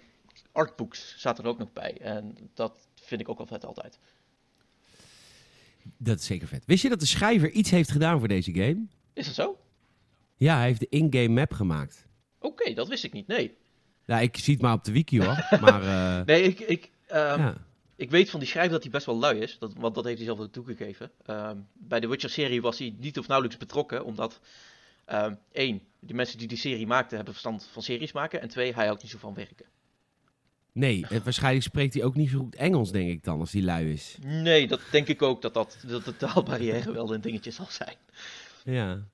artbooks zaten er ook nog bij. En dat vind ik ook al vet altijd. Dat is zeker vet. Wist je dat de schrijver iets heeft gedaan voor deze game? Is dat zo? Ja, hij heeft de in-game map gemaakt. Oké, okay, dat wist ik niet, nee. Nou, ik zie het maar op de wiki hoor. maar, uh... Nee, ik, ik, um, ja. ik weet van die schrijver dat hij best wel lui is. Dat, want dat heeft hij zelf ook toegegeven. Um, bij de Witcher-serie was hij niet of nauwelijks betrokken. Omdat, um, één, de mensen die die serie maakten hebben verstand van series maken. En twee, hij houdt niet zo van werken. Nee, en waarschijnlijk spreekt hij ook niet zo goed Engels, denk ik dan, als hij lui is. Nee, dat denk ik ook, dat, dat, dat de taalbarrière wel een dingetje zal zijn. Ja,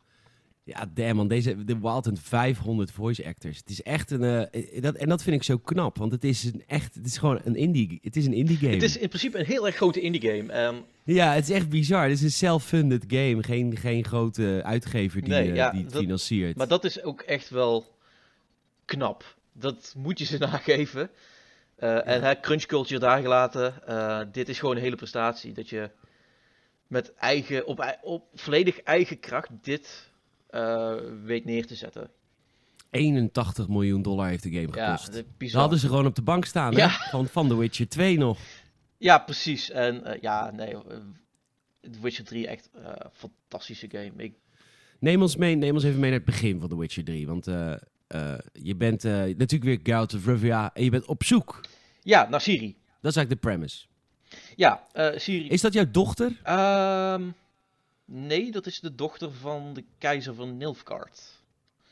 ja damn man, deze, de Wild Hunt vijfhonderd voice actors. Het is echt een, uh, dat, en dat vind ik zo knap, want het is een echt, het is gewoon een indie, het is een indie game. Het is in principe een heel erg grote indie game. Um... Ja, het is echt bizar, het is een self-funded game, geen, geen grote uitgever die, nee, ja, uh, die het dat, financiert. Maar dat is ook echt wel knap, dat moet je ze nageven. Uh, ja. En hè, crunch culture daar gelaten. Uh, dit is gewoon een hele prestatie. Dat je met eigen, op, op volledig eigen kracht dit uh, weet neer te zetten. eenentachtig miljoen dollar heeft de game gekost. Ja, dat hadden ze gewoon op de bank staan, ja. hè? Van, van The Witcher twee nog. Ja, precies. En uh, ja, nee, uh, The Witcher drie echt een uh, fantastische game. Ik... Neem ons mee, neem ons even mee naar het begin van The Witcher drie, want uh, uh, je bent uh, natuurlijk weer Geralt of Rivia en je bent op zoek. Ja, naar Ciri. Dat is eigenlijk de premise. Ja, uh, Ciri. Is dat jouw dochter? Uh, nee, dat is de dochter van de keizer van Nilfgaard.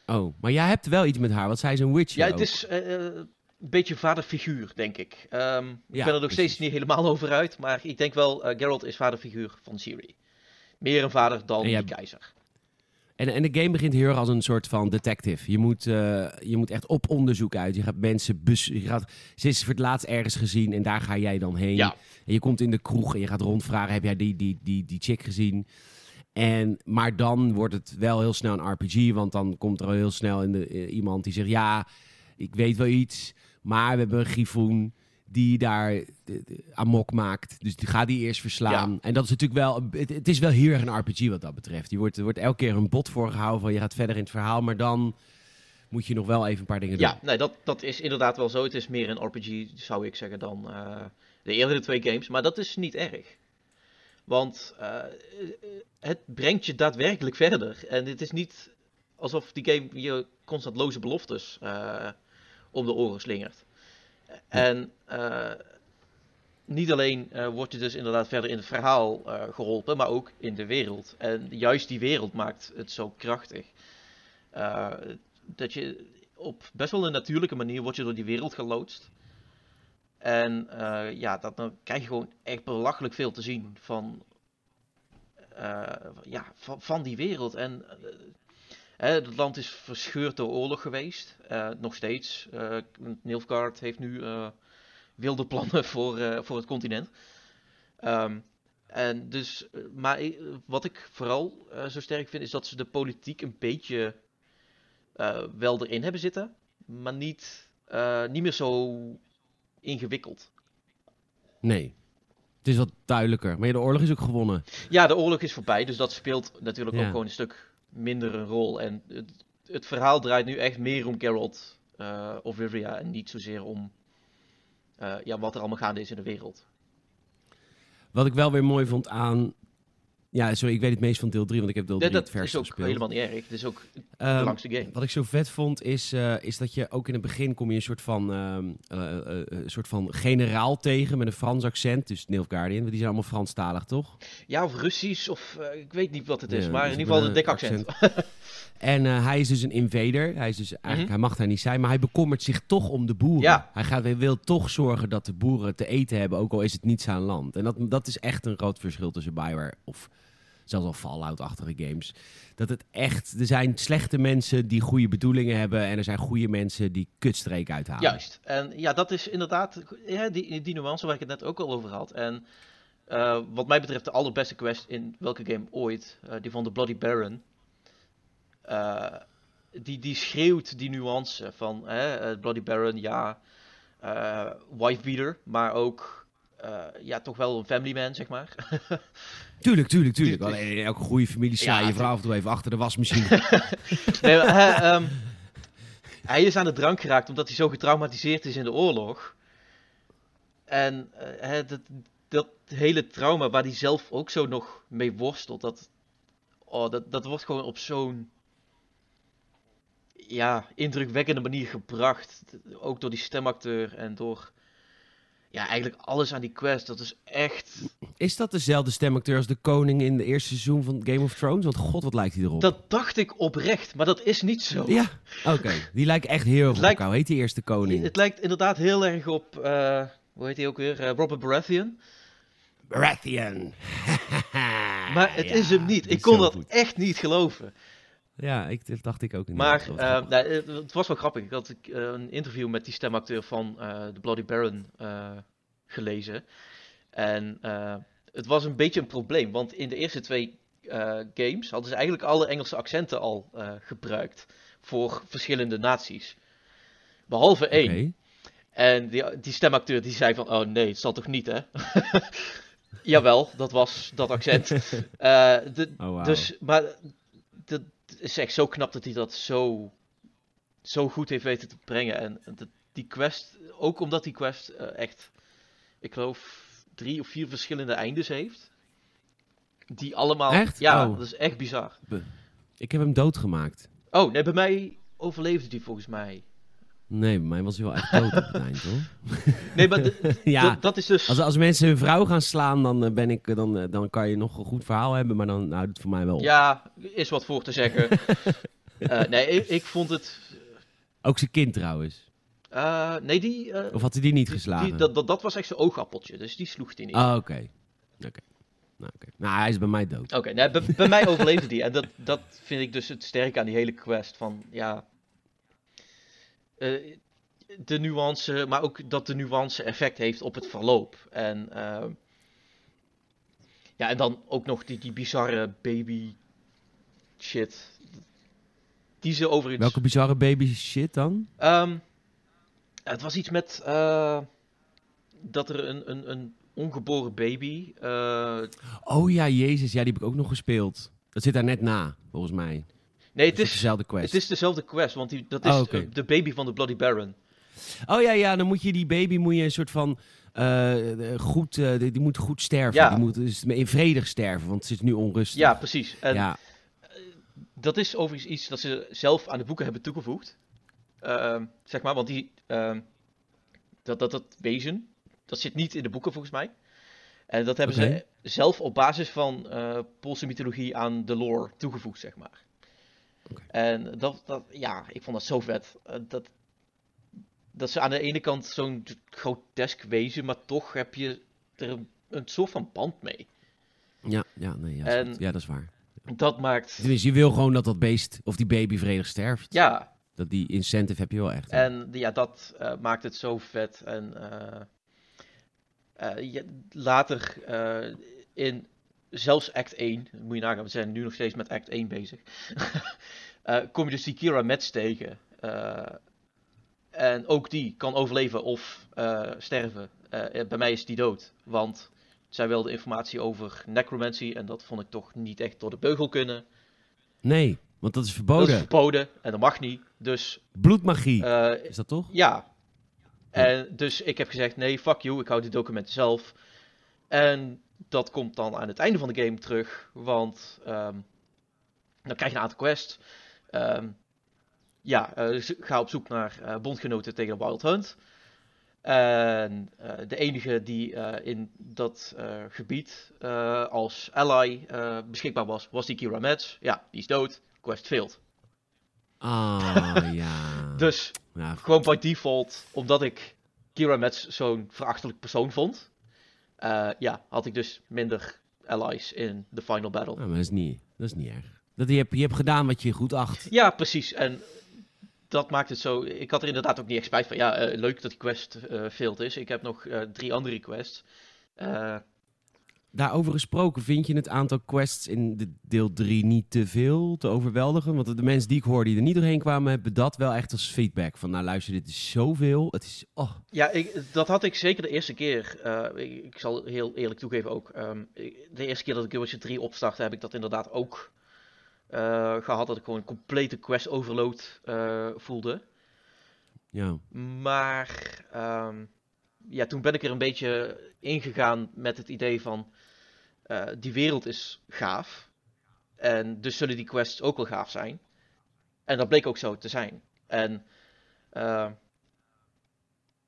Oh, maar jij hebt wel iets met haar, want zij is een witcher. Ja, het ook. is uh, een beetje vaderfiguur, denk ik. Um, ik ja, ben er nog precies. steeds niet helemaal over uit, maar ik denk wel, uh, Geralt is vaderfiguur van Ciri. Meer een vader dan jij... de keizer. En, en de game begint heel erg als een soort van detective. Je moet, uh, je moet echt op onderzoek uit. Je gaat mensen... Bus, je gaat, ze is voor het laatst ergens gezien en daar ga jij dan heen. Ja. En je komt in de kroeg en je gaat rondvragen, heb jij die, die, die, die chick gezien? En, maar dan wordt het wel heel snel een R P G, want dan komt er al heel snel in de, uh, iemand die zegt... Ja, ik weet wel iets, maar we hebben een grifoen die daar de, de, amok maakt. Dus die gaat die eerst verslaan. Ja. En dat is natuurlijk wel... Het, het is wel heel erg een R P G wat dat betreft. Je wordt, er wordt elke keer een bot voor gehouden van je gaat verder in het verhaal, maar dan moet je nog wel even een paar dingen ja, doen. Ja, nee, dat, dat is inderdaad wel zo. Het is meer een R P G, zou ik zeggen, dan uh, de eerdere twee games. Maar dat is niet erg. Want uh, het brengt je daadwerkelijk verder. En het is niet alsof die game je constant loze beloftes uh, om de oren slingert. Ja. En uh, niet alleen uh, word je dus inderdaad verder in het verhaal uh, geholpen, maar ook in de wereld. En juist die wereld maakt het zo krachtig. Uh, dat je op best wel een natuurlijke manier wordt je door die wereld geloodst. En uh, ja, dat, dan krijg je gewoon echt belachelijk veel te zien van, uh, ja, van, van die wereld. En uh, hè, het land is verscheurd door oorlog geweest, uh, nog steeds. Uh, Nilfgaard heeft nu uh, wilde plannen voor, uh, voor het continent. Um, en dus, maar wat ik vooral uh, zo sterk vind, is dat ze de politiek een beetje uh, wel erin hebben zitten, maar niet, uh, niet meer zo... ingewikkeld. Nee. Het is wat duidelijker. Maar ja, de oorlog is ook gewonnen. Ja, de oorlog is voorbij. Dus dat speelt natuurlijk ja. ook gewoon een stuk minder een rol. En het, het verhaal draait nu echt meer om Geralt uh, of Rivia. En niet zozeer om uh, ja, wat er allemaal gaande is in de wereld. Wat ik wel weer mooi vond aan... Ja, sorry, ik weet het meest van deel drie, want ik heb deel drie vers gespeeld. Dat is ook gespeeld. Helemaal niet erg. Het is ook de um, langste game. Wat ik zo vet vond, is, uh, is dat je ook in het begin kom je een soort van, uh, uh, uh, uh, soort van generaal tegen met een Frans accent. Dus Nilfgaard, want die zijn allemaal Franstalig, toch? Ja, of Russisch, of uh, ik weet niet wat het is, ja, maar in ieder geval een dik accent. accent. En uh, hij is dus een invader. Hij is dus eigenlijk, mm-hmm. hij mag daar niet zijn, maar hij bekommert zich toch om de boeren. Ja. Hij gaat, hij wil toch zorgen dat de boeren te eten hebben, ook al is het niets aan land. En dat, dat is echt een groot verschil tussen BioWare of zelfs al Fallout-achtige games. Dat het echt, er zijn slechte mensen die goede bedoelingen hebben en er zijn goede mensen die kutstreek uithalen. Juist. En ja, dat is inderdaad ja, die, die nuance waar ik het net ook al over had. En uh, wat mij betreft de allerbeste quest in welke game ooit, uh, die van de Bloody Baron. Uh, die, die schreeuwt die nuance van hè, Bloody Baron, ja, uh, wife beater, maar ook uh, ja, toch wel een family man, zeg maar. Tuurlijk, tuurlijk, tuurlijk. Alleen, elke goede familie saaie ja, je vrouw af en toe even achter de wasmachine. Nee, maar, hij, um, hij is aan de drank geraakt omdat hij zo getraumatiseerd is in de oorlog. En uh, dat, dat hele trauma waar hij zelf ook zo nog mee worstelt, dat, oh, dat, dat wordt gewoon op zo'n ja, indrukwekkende manier gebracht. Ook door die stemacteur en door ja, eigenlijk alles aan die quest. Dat is echt... Is dat dezelfde stemacteur als de koning in de eerste seizoen van Game of Thrones? Want god, wat lijkt hij erop. Dat dacht ik oprecht, maar dat is niet zo. Ja, oké. Okay. Die lijkt echt heel erg op elkaar. Hoe heet die eerste koning? Het lijkt inderdaad heel erg op, uh, hoe heet hij ook weer? Uh, Robert Baratheon. Baratheon. Maar het ja, is hem niet. Ik kon dat goed. echt niet geloven. Ja, ik, dat dacht ik ook niet. Maar uh, nee, het was wel grappig. Ik had uh, een interview met die stemacteur van uh, The Bloody Baron uh, gelezen. En uh, het was een beetje een probleem. Want in de eerste twee uh, games hadden ze eigenlijk alle Engelse accenten al uh, gebruikt. Voor verschillende naties. Behalve één. Okay. En die, die stemacteur die zei van, oh nee, het zal toch niet, hè? Jawel, dat was dat accent. uh, de, oh, wow. Dus, maar dat is echt zo knap dat hij dat zo, zo goed heeft weten te brengen. En de, die quest, ook omdat die quest uh, echt, ik geloof, drie of vier verschillende eindes heeft. Die allemaal... Echt? Ja, oh. Dat is echt bizar. Ik heb hem doodgemaakt. Oh, nee, bij mij overleefde die volgens mij. Nee, bij mij was hij wel echt dood op het eind, hoor. Nee, maar d- ja, d- dat is dus... Als, als mensen hun vrouw gaan slaan, dan, ben ik, dan, dan kan je nog een goed verhaal hebben, maar dan houdt het voor mij wel op. Ja, is wat voor te zeggen. uh, nee, ik, ik vond het... Ook zijn kind trouwens. Uh, nee, die... Uh, of had hij die niet die, geslagen? Die, dat, dat, dat was echt zijn oogappeltje, dus die sloeg hij niet. Ah, oké. Okay. Okay. Nou, okay. nou, hij is bij mij dood. Oké, okay, nee, bij, bij mij overleefde die. En dat, dat vind ik dus het sterke aan die hele quest. Van, ja... Uh, de nuance, maar ook dat de nuance effect heeft op het verloop. En, uh, ja, en dan ook nog die, die bizarre baby shit. Die ze overigens... Welke bizarre baby shit dan? Um, Het was iets met uh, dat er een, een, een ongeboren baby... Uh... Oh ja, Jezus, ja, die heb ik ook nog gespeeld. Dat zit daar net na, volgens mij. Nee, het is, is dezelfde quest. Het is dezelfde quest, want die, dat is oh, okay. de baby van de Bloody Baron. Oh ja, ja, dan moet je die baby moet je een soort van... Uh, goed, uh, die moet goed sterven, ja. Die moet dus in vredig sterven, want het is nu onrustig. Ja, precies. En ja. Dat is overigens iets dat ze zelf aan de boeken hebben toegevoegd. Uh, zeg maar, want die, uh, dat, dat, dat wezen, dat zit niet in de boeken volgens mij. En dat hebben okay. ze zelf op basis van uh, Poolse mythologie aan de lore toegevoegd, zeg maar. Okay. En dat, dat, ja, ik vond dat zo vet. Uh, dat, dat ze aan de ene kant zo'n grotesk wezen, maar toch heb je er een, een soort van band mee. Ja, ja, nee, ja, en, ja dat is waar. Dat maakt... Dus je wil gewoon dat dat beest, of die baby vredig sterft. Ja. Dat die incentive heb je wel echt. Hè? En ja, dat uh, maakt het zo vet. En uh, uh, ja, later uh, in zelfs act één, moet je nagaan, we zijn nu nog steeds met act één bezig. uh, kom je dus die Keira Metz tegen. Uh, en ook die kan overleven of uh, sterven. Uh, bij mij is die dood. Want zij wilde informatie over necromancy en dat vond ik toch niet echt door de beugel kunnen. Nee. Want dat is verboden. Dat is verboden en dat mag niet. Dus, bloedmagie, uh, is dat toch? Ja. En dus ik heb gezegd, nee, fuck you, ik hou die documenten zelf. En dat komt dan aan het einde van de game terug. Want um, dan krijg je een aantal quests. Um, ja, uh, ga op zoek naar uh, bondgenoten tegen de Wild Hunt. En uh, de enige die uh, in dat uh, gebied uh, als ally uh, beschikbaar was, was die Keira Metz. Ja, die is dood. Quest failed. Ah, oh, ja. Dus ja, gewoon by default, omdat ik Keira Metz zo'n verachtelijk persoon vond, uh, ja, had ik dus minder allies in de final battle. Ja, maar dat is niet, dat is niet erg. Dat je, hebt, je hebt gedaan wat je goed acht. Ja, precies. En dat maakt het zo. Ik had er inderdaad ook niet echt spijt van. Ja, uh, leuk dat die quest uh, failed is. Ik heb nog uh, drie andere quests. Uh, Daarover gesproken, vind je het aantal quests in de deel drie niet te veel, te overweldigen? Want de mensen die ik hoorde die er niet doorheen kwamen, hebben dat wel echt als feedback. Van nou luister, dit is zoveel. Het is, oh. Ja, ik, dat had ik zeker de eerste keer. Uh, ik, ik zal heel eerlijk toegeven ook. Um, de eerste keer dat ik Witcher drie opstartte, heb ik dat inderdaad ook uh, gehad. Dat ik gewoon een complete quest overload uh, voelde. Ja. Maar... Um... Ja, toen ben ik er een beetje ingegaan met het idee van, uh, die wereld is gaaf. En dus zullen die quests ook wel gaaf zijn. En dat bleek ook zo te zijn. En uh,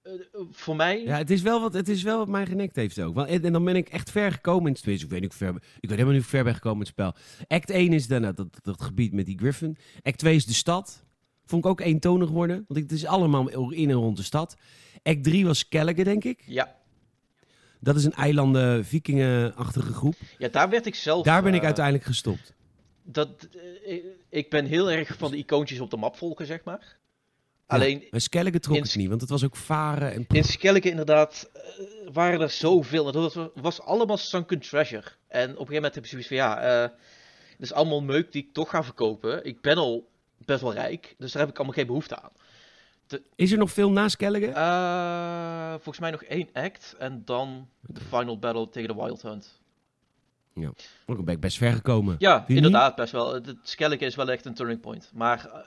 uh, voor mij... Ja, het is wel wat, het is wel wat mij genekt heeft ook. Want, en, en dan ben ik echt ver gekomen in het spel. Ik weet niet hoe ver, ik weet helemaal niet hoe ver ben gekomen in het spel. act één is daarna dat, dat, dat gebied met die griffin. act twee is de stad. Vond ik ook eentonig worden. Want het is allemaal in en rond de stad. act drie was Skellige, denk ik. Ja. Dat is een eilanden vikingenachtige groep. Ja, daar werd ik zelf... Daar ben ik uh, uiteindelijk gestopt. Dat, uh, ik ben heel erg van de icoontjes op de map volgen, zeg maar. Ja, alleen... Maar Skellige trok in, het niet, want het was ook varen en... In Skellige inderdaad uh, waren er zoveel. Dat was allemaal sunken treasure. En op een gegeven moment heb ik zoiets van, ja... Uh, dit is allemaal meuk die ik toch ga verkopen. Ik ben al best wel rijk, dus daar heb ik allemaal geen behoefte aan. De... Is er nog veel na Skellige? Uh, volgens mij nog één act en dan de final battle tegen de Wild Hunt. Ja, ook ben ik best ver gekomen. Ja, Vind inderdaad, niet? best wel. De Skellige is wel echt een turning point. Maar uh,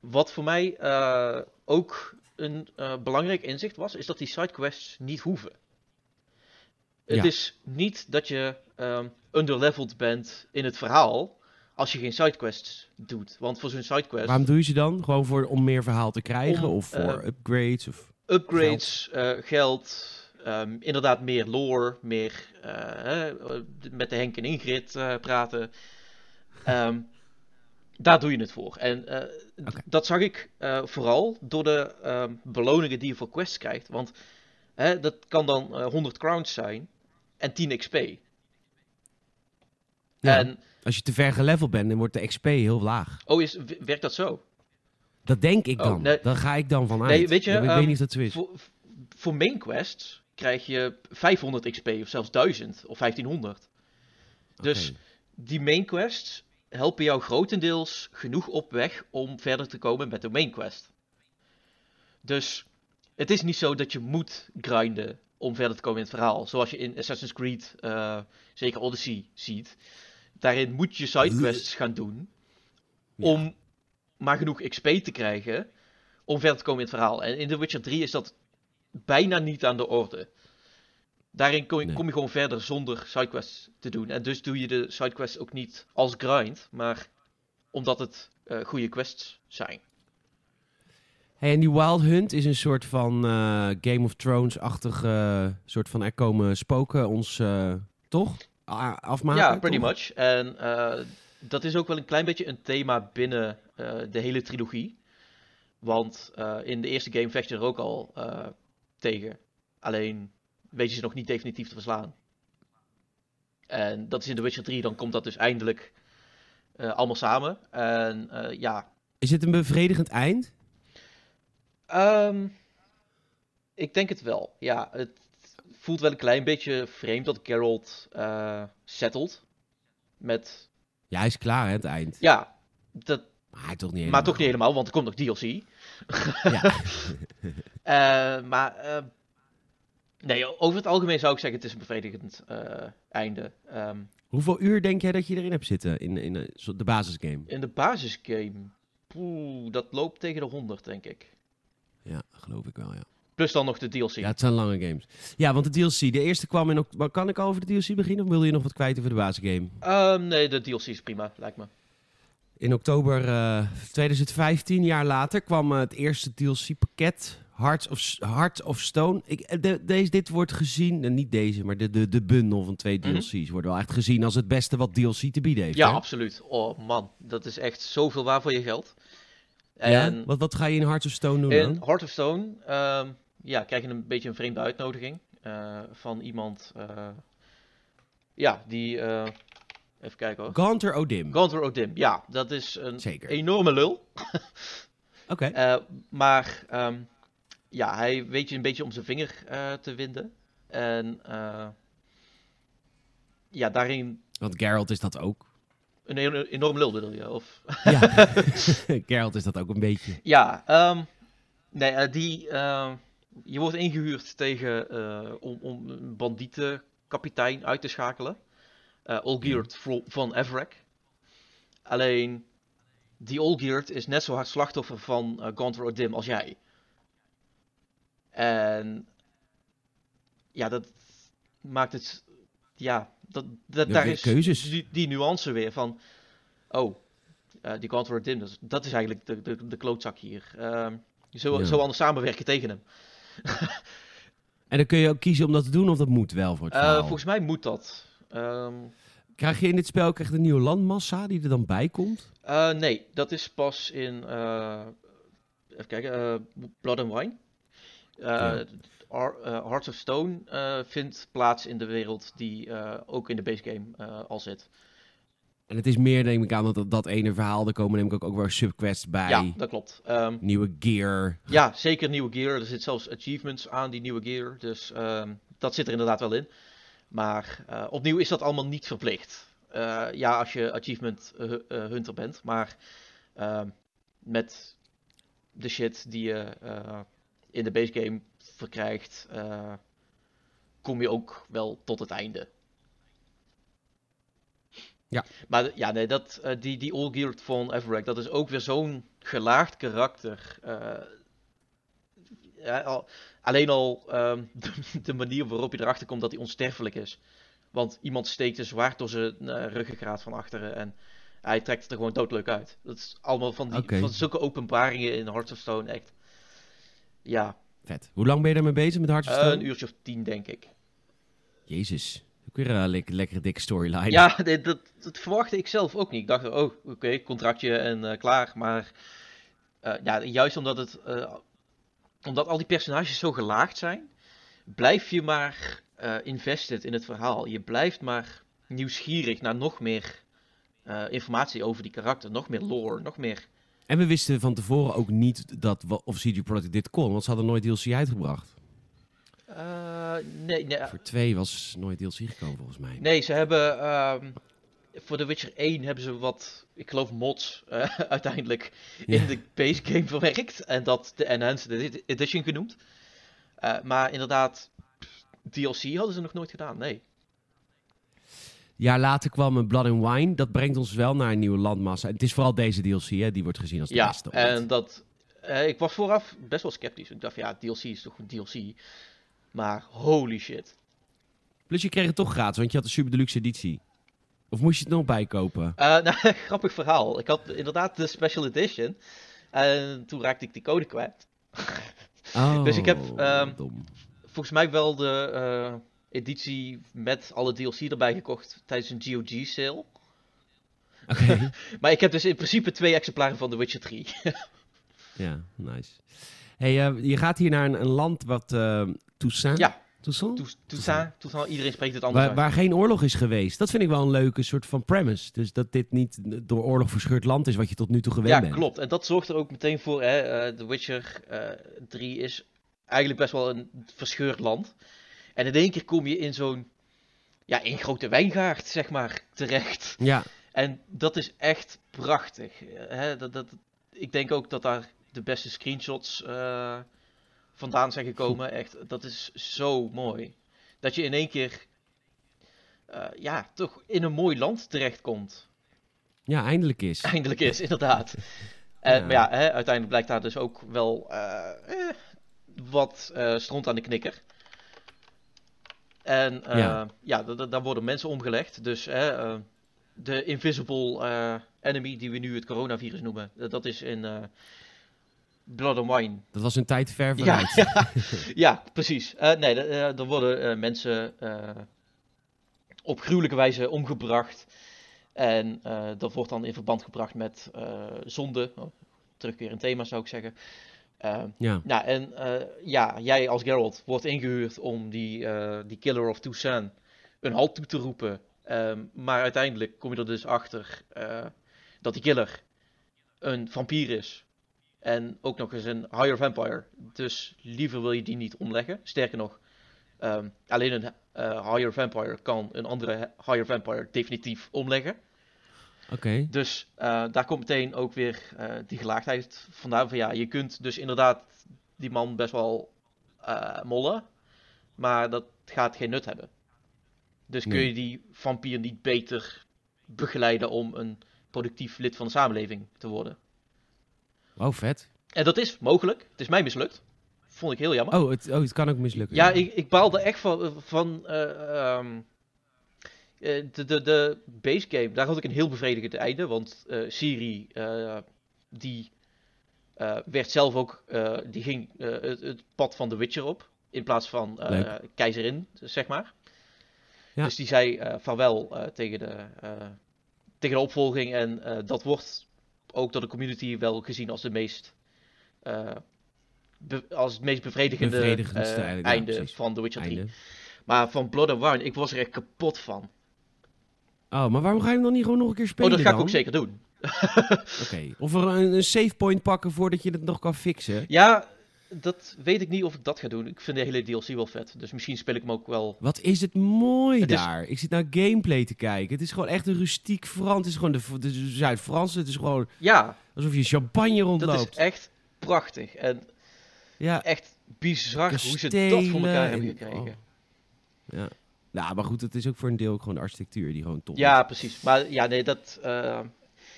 wat voor mij uh, ook een uh, belangrijk inzicht was, is dat die sidequests niet hoeven. Het ja. is niet dat je um, underleveled bent in het verhaal als je geen sidequests doet. Want voor zo'n sidequest... Waarom doe je ze dan? Gewoon voor, om meer verhaal te krijgen? Om, of voor uh, upgrades? Of upgrades, geld? Uh, geld um, inderdaad meer lore, meer uh, uh, met de Henk en Ingrid uh, praten. Um, daar doe je het voor. En uh, okay. dat zag ik uh, vooral door de uh, beloningen die je voor quests krijgt. Want uh, dat kan dan uh, honderd crowns zijn en tien X P. Ja. En... Als je te ver geleveld bent, dan wordt de X P heel laag. Oh, is, werkt dat zo? Dat denk ik dan. Oh, nee. Daar ga ik dan van uit. Nee, weet je, ik um, weet niet of dat zo is. Voor, voor main quests krijg je vijfhonderd X P of zelfs duizend of vijftienhonderd. Okay. Dus die main quests helpen jou grotendeels genoeg op weg om verder te komen met de main quest. Dus het is niet zo dat je moet grinden om verder te komen in het verhaal. Zoals je in Assassin's Creed, uh, zeker Odyssey, ziet. Daarin moet je sidequests gaan doen om ja. maar genoeg X P te krijgen om verder te komen in het verhaal. En in The Witcher drie is dat bijna niet aan de orde. Daarin kom je, nee. kom je gewoon verder zonder sidequests te doen. En dus doe je de sidequests ook niet als grind, maar omdat het uh, goede quests zijn. Hey, en die Wild Hunt is een soort van uh, Game of Thrones-achtige uh, soort van er komen spoken ons, uh, toch? Afmaken, ja, pretty toch? much. En uh, dat is ook wel een klein beetje een thema binnen uh, de hele trilogie. Want uh, in de eerste game vecht je er ook al uh, tegen. Alleen weet je ze nog niet definitief te verslaan. En dat is in The Witcher drie, dan komt dat dus eindelijk uh, allemaal samen. En uh, ja. Is het een bevredigend eind? Um, ik denk het wel, ja. Het... voelt wel een klein beetje vreemd dat Geralt uh, settled met... Ja, hij is klaar hè, het eind. Ja. Dat... Maar, hij toch niet maar toch niet helemaal, want er komt nog D L C. Ja. uh, maar uh, nee, over het algemeen zou ik zeggen het is een bevredigend uh, einde. Um, Hoeveel uur denk jij dat je erin hebt zitten in, in de basisgame? In de basisgame? Poeh, dat loopt tegen de honderd denk ik. Ja, geloof ik wel, ja. Plus dan nog de D L C. Ja, het zijn lange games. Ja, want de D L C, de eerste kwam in... Ook... Kan ik over de D L C beginnen of wil je nog wat kwijt over de basisgame? Uh, nee, de D L C is prima, lijkt me. In oktober uh, twintig vijftien, jaar later, kwam uh, het eerste D L C-pakket. Hearts of, Hearts of Stone. Ik, de, de, dit wordt gezien, uh, niet deze, maar de, de, de bundel van twee mm-hmm. D L C's wordt wel echt gezien als het beste wat D L C te bieden heeft. Ja, hè? Absoluut. Oh man, dat is echt zoveel waar voor je geld. En ja? wat, wat ga je in Hearts of Stone doen in dan? In Hearts of Stone... Um, ja, krijg je een beetje een vreemde uitnodiging uh, van iemand, uh, ja, die, uh, even kijken hoor. Gaunter O'Dim. Gaunter O'Dim, ja, dat is een Zeker. enorme lul. Oké. Okay. Uh, maar, um, ja, hij weet je een beetje om zijn vinger uh, te winden. En, uh, ja, daarin... Want Geralt is dat ook. Een enorm, enorm lul bedoel je, of? Ja, Geralt is dat ook een beetje. Ja, um, nee, uh, die... Uh, Je wordt ingehuurd tegen, uh, om, om een bandietenkapitein uit te schakelen. Uh, Olgierd ja. van Evrak. Alleen, die Olgierd is net zo hard slachtoffer van uh, Gaunter O'Dim als jij. En ja, dat maakt het... Ja, dat, dat, daar is die, die nuance weer van... Oh, uh, die Gaunter O'Dim, dat, dat is eigenlijk de, de, de klootzak hier. Uh, zo, ja. zo anders samenwerken tegen hem. En dan kun je ook kiezen om dat te doen of dat moet wel voor het verhaal? Uh, volgens mij moet dat. Um... Krijg je in dit spel echt een nieuwe landmassa die er dan bij komt? Uh, nee, dat is pas in uh, even kijken, uh, Blood and Wine. Uh, ja. Ar- uh, Hearts of Stone uh, vindt plaats in de wereld die uh, ook in de base game uh, al zit. En het is meer, denk ik aan, dat, dat dat ene verhaal. Er komen namelijk ook, ook wel subquests bij. Ja, dat klopt. Um, nieuwe gear. Ja, zeker nieuwe gear. Er zit zelfs achievements aan die nieuwe gear. Dus um, dat zit er inderdaad wel in. Maar uh, opnieuw is dat allemaal niet verplicht. Uh, ja, als je achievement uh, uh, hunter bent. Maar uh, met de shit die je uh, in de base game verkrijgt, uh, kom je ook wel tot het einde. Ja. Maar ja, nee, dat, uh, die, die All Geared van Everack, dat is ook weer zo'n gelaagd karakter. Uh, ja, al, alleen al um, de, de manier waarop je erachter komt dat hij onsterfelijk is. Want iemand steekt een zwaard door zijn uh, ruggengraat van achteren en hij trekt het er gewoon doodleuk uit. Dat is allemaal van, die, okay. van zulke openbaringen in Hearts of Stone, echt. Ja. Vet. Hoe lang ben je daarmee bezig met Hearts of Stone? Uh, een uurtje of tien, denk ik. Jezus. Weer een le- lekkere dikke storyline. Ja, nee, dat, dat verwachtte ik zelf ook niet. Ik dacht, oh, oké, okay, contractje en uh, klaar. Maar uh, ja, juist omdat het, uh, omdat al die personages zo gelaagd zijn, blijf je maar uh, invested in het verhaal. Je blijft maar nieuwsgierig naar nog meer uh, informatie over die karakter, nog meer lore, nog meer. En we wisten van tevoren ook niet dat we, of C D Projekt dit kon, want ze hadden nooit D L C uitgebracht. Uh, nee, nee. Voor twee was nooit D L C gekomen volgens mij. Nee, ze hebben um, voor The Witcher één hebben ze wat, ik geloof mods uh, uiteindelijk yeah. in de base game verwerkt en dat de Enhanced Edition genoemd. Uh, maar inderdaad, D L C hadden ze nog nooit gedaan, nee. Ja, later kwam een Blood and Wine. Dat brengt ons wel naar een nieuwe landmassa. Het is vooral deze D L C, hè, die wordt gezien als de ja, beste. Ja, en dat uh, ik was vooraf best wel sceptisch. Ik dacht, ja, D L C is toch een D L C. Maar holy shit. Plus je kreeg het toch gratis, want je had een super deluxe editie. Of moest je het nog bijkopen? Uh, nou, grappig verhaal. Ik had inderdaad de special edition. En toen raakte ik die code kwijt. Oh, dus ik heb um, dom. volgens mij wel de uh, editie met alle D L C erbij gekocht tijdens een G O G sale. Oké. Okay. Maar ik heb dus in principe twee exemplaren van The Witcher drie. Ja, nice. Hey, uh, je gaat hier naar een, een land wat... Uh, Toussaint? Ja. Toussaint? Toussaint? Toussaint? Toussaint, iedereen spreekt het anders waar, waar geen oorlog is geweest. Dat vind ik wel een leuke soort van premise. Dus dat dit niet door oorlog verscheurd land is wat je tot nu toe gewend ja, bent. Ja, klopt. En dat zorgt er ook meteen voor. Hè. Uh, The Witcher uh, drie is eigenlijk best wel een verscheurd land. En in één keer kom je in zo'n... Ja, in grote wijngaard, zeg maar, terecht. Ja. En dat is echt prachtig. Uh, hè? Dat, dat, ik denk ook dat daar de beste screenshots... Uh, vandaan zijn gekomen. Echt, dat is zo mooi. Dat je in één keer uh, ja, toch in een mooi land terechtkomt. Ja, eindelijk is. Eindelijk is, inderdaad. En, ja. Maar ja, hè, uiteindelijk blijkt daar dus ook wel uh, eh, wat uh, stront aan de knikker. En uh, ja, ja d- d- daar worden mensen omgelegd. Dus uh, de invisible uh, enemy die we nu het coronavirus noemen, d- dat is in... Uh, Blood and Wine. Dat was een tijd ver vooruit. Ja, ja, ja, precies. Uh, nee, er uh, worden uh, mensen uh, op gruwelijke wijze omgebracht. En uh, dat wordt dan in verband gebracht met uh, zonde. Oh, terugkeer in thema zou ik zeggen. Uh, ja. Nou, en uh, ja, jij als Geralt wordt ingehuurd om die, uh, die Killer of Toussaint een halt toe te roepen. Um, maar uiteindelijk kom je er dus achter uh, dat die killer een vampier is. En ook nog eens een higher vampire. Dus liever wil je die niet omleggen. Sterker nog, um, alleen een uh, higher vampire kan een andere higher vampire definitief omleggen. Oké. Okay. Dus uh, daar komt meteen ook weer uh, die gelaagdheid vandaan. Van ja, je kunt dus inderdaad die man best wel uh, mollen. Maar dat gaat geen nut hebben. Dus nee. kun je die vampier niet beter begeleiden om een productief lid van de samenleving te worden. Oh, vet. En dat is mogelijk. Het is mij mislukt. Vond ik heel jammer. Oh, het, oh, het kan ook mislukken. Ja, ja. Ik, ik baalde echt van... van uh, um, de, de, de base game, daar had ik een heel bevredigend einde. Want uh, Ciri, uh, die uh, werd zelf ook... Uh, die ging uh, het, het pad van The Witcher op. In plaats van uh, keizerin, zeg maar. Ja. Dus die zei uh, vaarwel uh, tegen, de, uh, tegen de opvolging. En uh, dat wordt... ook door de community wel gezien als de meest uh, be- als het meest bevredigende, bevredigende uh, einde ja, van The Witcher drie. Einde. Maar van Blood and Wine, ik was er echt kapot van. Oh, maar waarom ga je hem dan niet gewoon nog een keer spelen? Oh, dat ga dan? Ik ook zeker doen. Oké, okay. Of er een, een save point pakken voordat je het nog kan fixen. Ja, dat weet ik niet of ik dat ga doen. Ik vind de hele D L C wel vet, dus misschien speel ik hem ook wel. Wat is het mooi het daar. Is... Ik zit naar gameplay te kijken. Het is gewoon echt een rustiek Frans. Het is gewoon de, de Zuid-Franse. Het is gewoon ja. alsof je champagne rondloopt. Dat is echt prachtig. En ja, echt bizar hoe ze dat voor elkaar hebben gekregen. En, oh. Ja. Nou, maar goed, het is ook voor een deel ook gewoon de architectuur die gewoon top is. Ja, precies. Maar ja, nee, dat... Uh,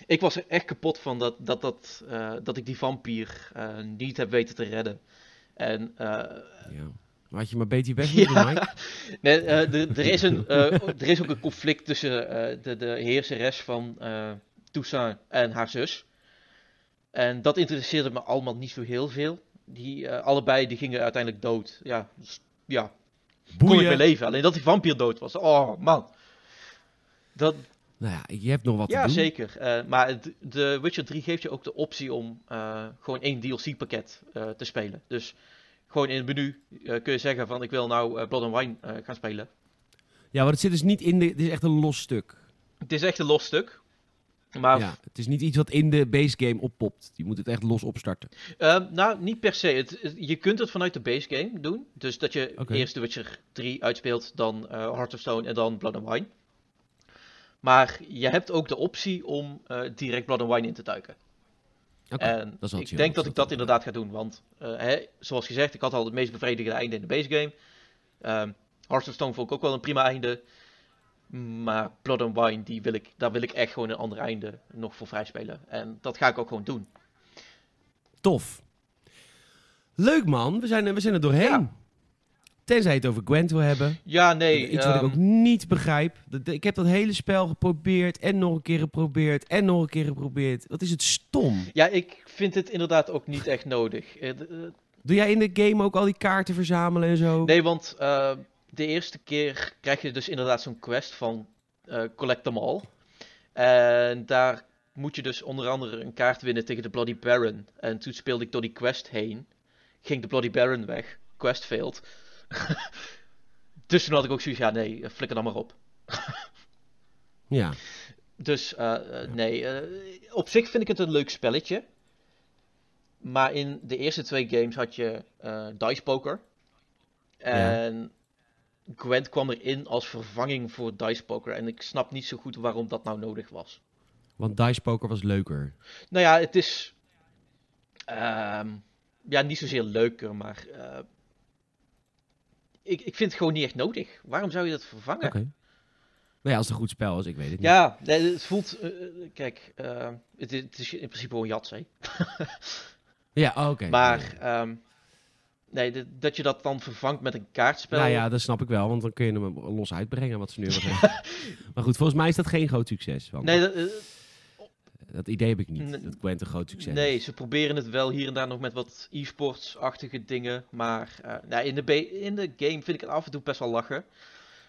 ik was er echt kapot van dat, dat, dat, uh, dat ik die vampier uh, niet heb weten te redden. En... Uh, ja. Had je maar beter weg moeten, ja. Mike? Nee, uh, d- d- er, is een, uh, er is ook een conflict tussen uh, de, de heerseres van uh, Toussaint en haar zus. En dat interesseerde me allemaal niet zo heel veel. Die, uh, allebei die gingen uiteindelijk dood. Ja, dus, ja. Boeien. Kon ik mijn leven. Alleen dat die vampier dood was. Oh, man. Dat... Nou ja, je hebt nog wat ja, te doen. Ja, zeker. Uh, maar d- de Witcher drie geeft je ook de optie om uh, gewoon één D L C-pakket uh, te spelen. Dus... Gewoon in het menu uh, kun je zeggen van ik wil nou uh, Blood and Wine uh, gaan spelen. Ja, maar het zit dus niet in de... Het is echt een los stuk. Het is echt een los stuk. Maar... Ja, het is niet iets wat in de base game oppopt. Je moet het echt los opstarten. Uh, nou, niet per se. Het, het, je kunt het vanuit de base game doen. Dus dat je okay. eerst de Witcher drie uitspeelt, dan uh, Hearts of Stone en dan Blood and Wine. Maar je hebt ook de optie om uh, direct Blood and Wine in te duiken. Okay, en ik denk dat, dat ik dat inderdaad ga doen, want uh, hè, zoals gezegd, ik had al het meest bevredigende einde in de base game. Um, Hearts of Stone vond ik ook wel een prima einde, maar Blood and Wine, die wil ik, daar wil ik echt gewoon een ander einde nog voor vrijspelen. En dat ga ik ook gewoon doen. Tof. Leuk man, we zijn, we zijn er doorheen. Ja. Tenzij je het over Gwent wil hebben. Ja, nee. Iets wat um... ik ook niet begrijp. Ik heb dat hele spel geprobeerd en nog een keer geprobeerd en nog een keer geprobeerd. Wat is het stom. Ja, ik vind het inderdaad ook niet echt nodig. Doe jij in de game ook al die kaarten verzamelen en zo? Nee, want uh, de eerste keer krijg je dus inderdaad zo'n quest van uh, collect them all. En daar moet je dus onder andere een kaart winnen tegen de Bloody Baron. En toen speelde ik door die quest heen. Ging de Bloody Baron weg. Quest failed. Dus toen had ik ook zoiets, ja nee, flikker dan maar op. Ja. Dus uh, nee, uh, op zich vind ik het een leuk spelletje. Maar in de eerste twee games had je uh, Dice Poker. En ja. Gwent kwam erin als vervanging voor Dice Poker. En ik snap niet zo goed waarom dat nou nodig was. Want Dice Poker was leuker. Nou ja, het is... Uh, ja, niet zozeer leuker, maar... Uh, Ik, ik vind het gewoon niet echt nodig. Waarom zou je dat vervangen? Okay. Nou ja, als het een goed spel is, ik weet het niet. Ja, nee, het voelt... Uh, kijk, uh, het, is, het is in principe gewoon Yahtzee. Ja, oké. Okay. Maar um, nee, de, dat je dat dan vervangt met een kaartspel... Nou ja, dat snap ik wel, want dan kun je hem los uitbrengen wat ze nu hebben. Maar goed, volgens mij is dat geen groot succes. Want nee, dat, uh, dat idee heb ik niet, n- dat Gwent een groot succes Nee, is. Ze proberen het wel hier en daar nog met wat e-sports-achtige dingen. Maar uh, nou, in, de be- in de game vind ik het af en toe best wel lachen.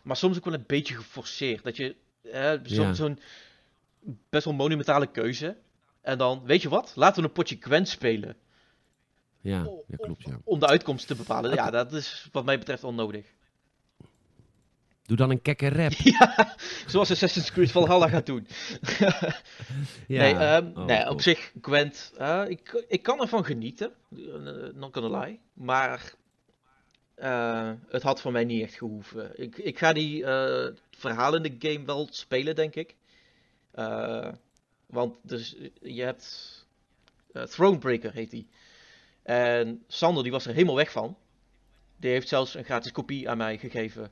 Maar soms ook wel een beetje geforceerd. Dat je eh, zo- ja. zo'n best wel monumentale keuze. En dan, weet je wat, laten we een potje Gwent spelen. Ja, o- ja klopt. Ja. Om de uitkomst te bepalen. Dat... Ja, dat is wat mij betreft onnodig. Doe dan een kekke rap. Ja, zoals Assassin's Creed Valhalla gaat doen. Ja. Nee, um, oh, nee op zich, Gwent, uh, ik, ik kan ervan genieten. Not gonna lie. Maar uh, het had voor mij niet echt gehoeven. Ik, ik ga die uh, verhalen in de game wel spelen, denk ik. Uh, want dus, je hebt... Uh, Thronebreaker heet die. En Sander, die was er helemaal weg van. Die heeft zelfs een gratis kopie aan mij gegeven...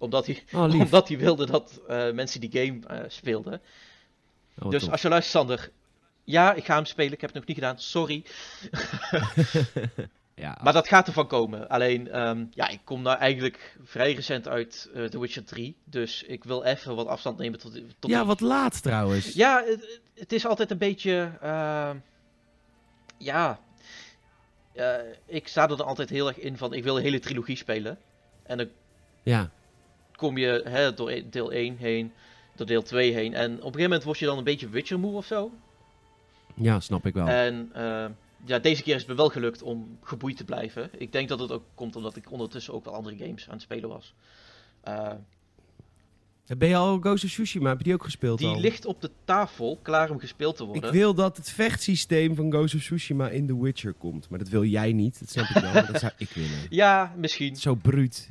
Omdat hij, oh, omdat hij wilde dat uh, mensen die game uh, speelden. Oh, dus top. Als je luistert, Sander. Ja, ik ga hem spelen. Ik heb het nog niet gedaan. Sorry. Ja, als... Maar dat gaat ervan komen. Alleen, um, ja, ik kom nou eigenlijk vrij recent uit uh, The Witcher drie. Dus ik wil even wat afstand nemen tot... tot ja, wat laat trouwens. Ja, het, het is altijd een beetje... Uh, ja. Uh, ik sta er altijd heel erg in van... Ik wil de hele trilogie spelen. En dan... Ja. Kom je hè, door deel één heen, door deel twee heen. En op een gegeven moment word je dan een beetje Witcher-moe of zo. Ja, snap ik wel. En uh, ja, deze keer is het me wel gelukt om geboeid te blijven. Ik denk dat het ook komt omdat ik ondertussen ook wel andere games aan het spelen was. Uh, ben je al Ghost of Tsushima? Heb je die ook gespeeld die al? Die ligt op de tafel, klaar om gespeeld te worden. Ik wil dat het vechtsysteem van Ghost of Tsushima in The Witcher komt. Maar dat wil jij niet, dat snap ik wel. Maar dat zou ik willen. Ja, misschien. Zo bruut.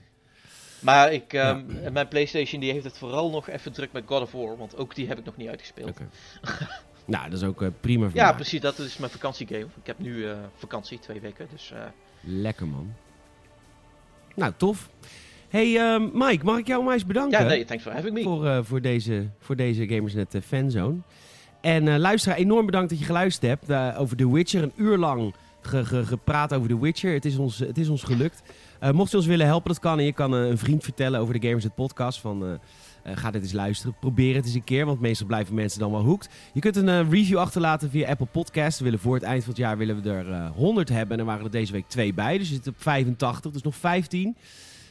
Maar ik, um, ja. mijn PlayStation die heeft het vooral nog even druk met God of War, want ook die heb ik nog niet uitgespeeld. Okay. Nou, dat is ook uh, prima voor. Ja, precies. Dat is mijn vakantiegame. Ik heb nu uh, vakantie, twee weken. Dus, uh... Lekker, man. Nou, tof. Hey uh, Mike, mag ik jou maar eens bedanken? Ja, nee, thanks for having me. Voor, uh, voor, deze, voor deze Gamersnet uh, Fanzone. En uh, luisteraar, enorm bedankt dat je geluisterd hebt uh, over The Witcher. Een uur lang ge- ge- gepraat over The Witcher. Het is ons, het is ons gelukt. Uh, mocht je ons willen helpen, dat kan. En je kan uh, een vriend vertellen over de Gamersnet podcast van... Uh, Uh, ga dit eens luisteren. Probeer het eens een keer, want meestal blijven mensen dan wel hooked. Je kunt een uh, review achterlaten via Apple Podcasts. We willen voor het eind van het jaar willen we er uh, honderd hebben. En er waren er deze week twee bij. Dus we zitten op vijfentachtig, dus nog vijftien.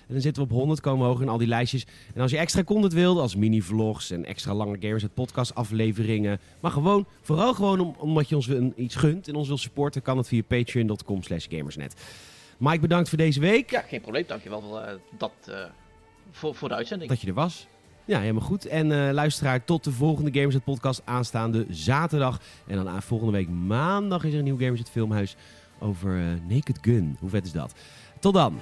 En dan zitten we op honderd, komen we hoger in al die lijstjes. En als je extra content wilde, als mini-vlogs en extra lange gamers uit podcast-afleveringen. Maar gewoon, vooral gewoon om, omdat je ons een, iets gunt en ons wil supporten, kan het via patreon.com slash gamersnet. Mike, bedankt voor deze week. Ja, geen probleem. Dankjewel uh, dat, uh, voor, voor de uitzending. Dat je er was. Ja, helemaal goed. En uh, luisteraar, tot de volgende Gamersnet podcast aanstaande zaterdag. En dan uh, volgende week maandag is er een nieuw Gamersnet filmhuis over uh, Naked Gun. Hoe vet is dat? Tot dan!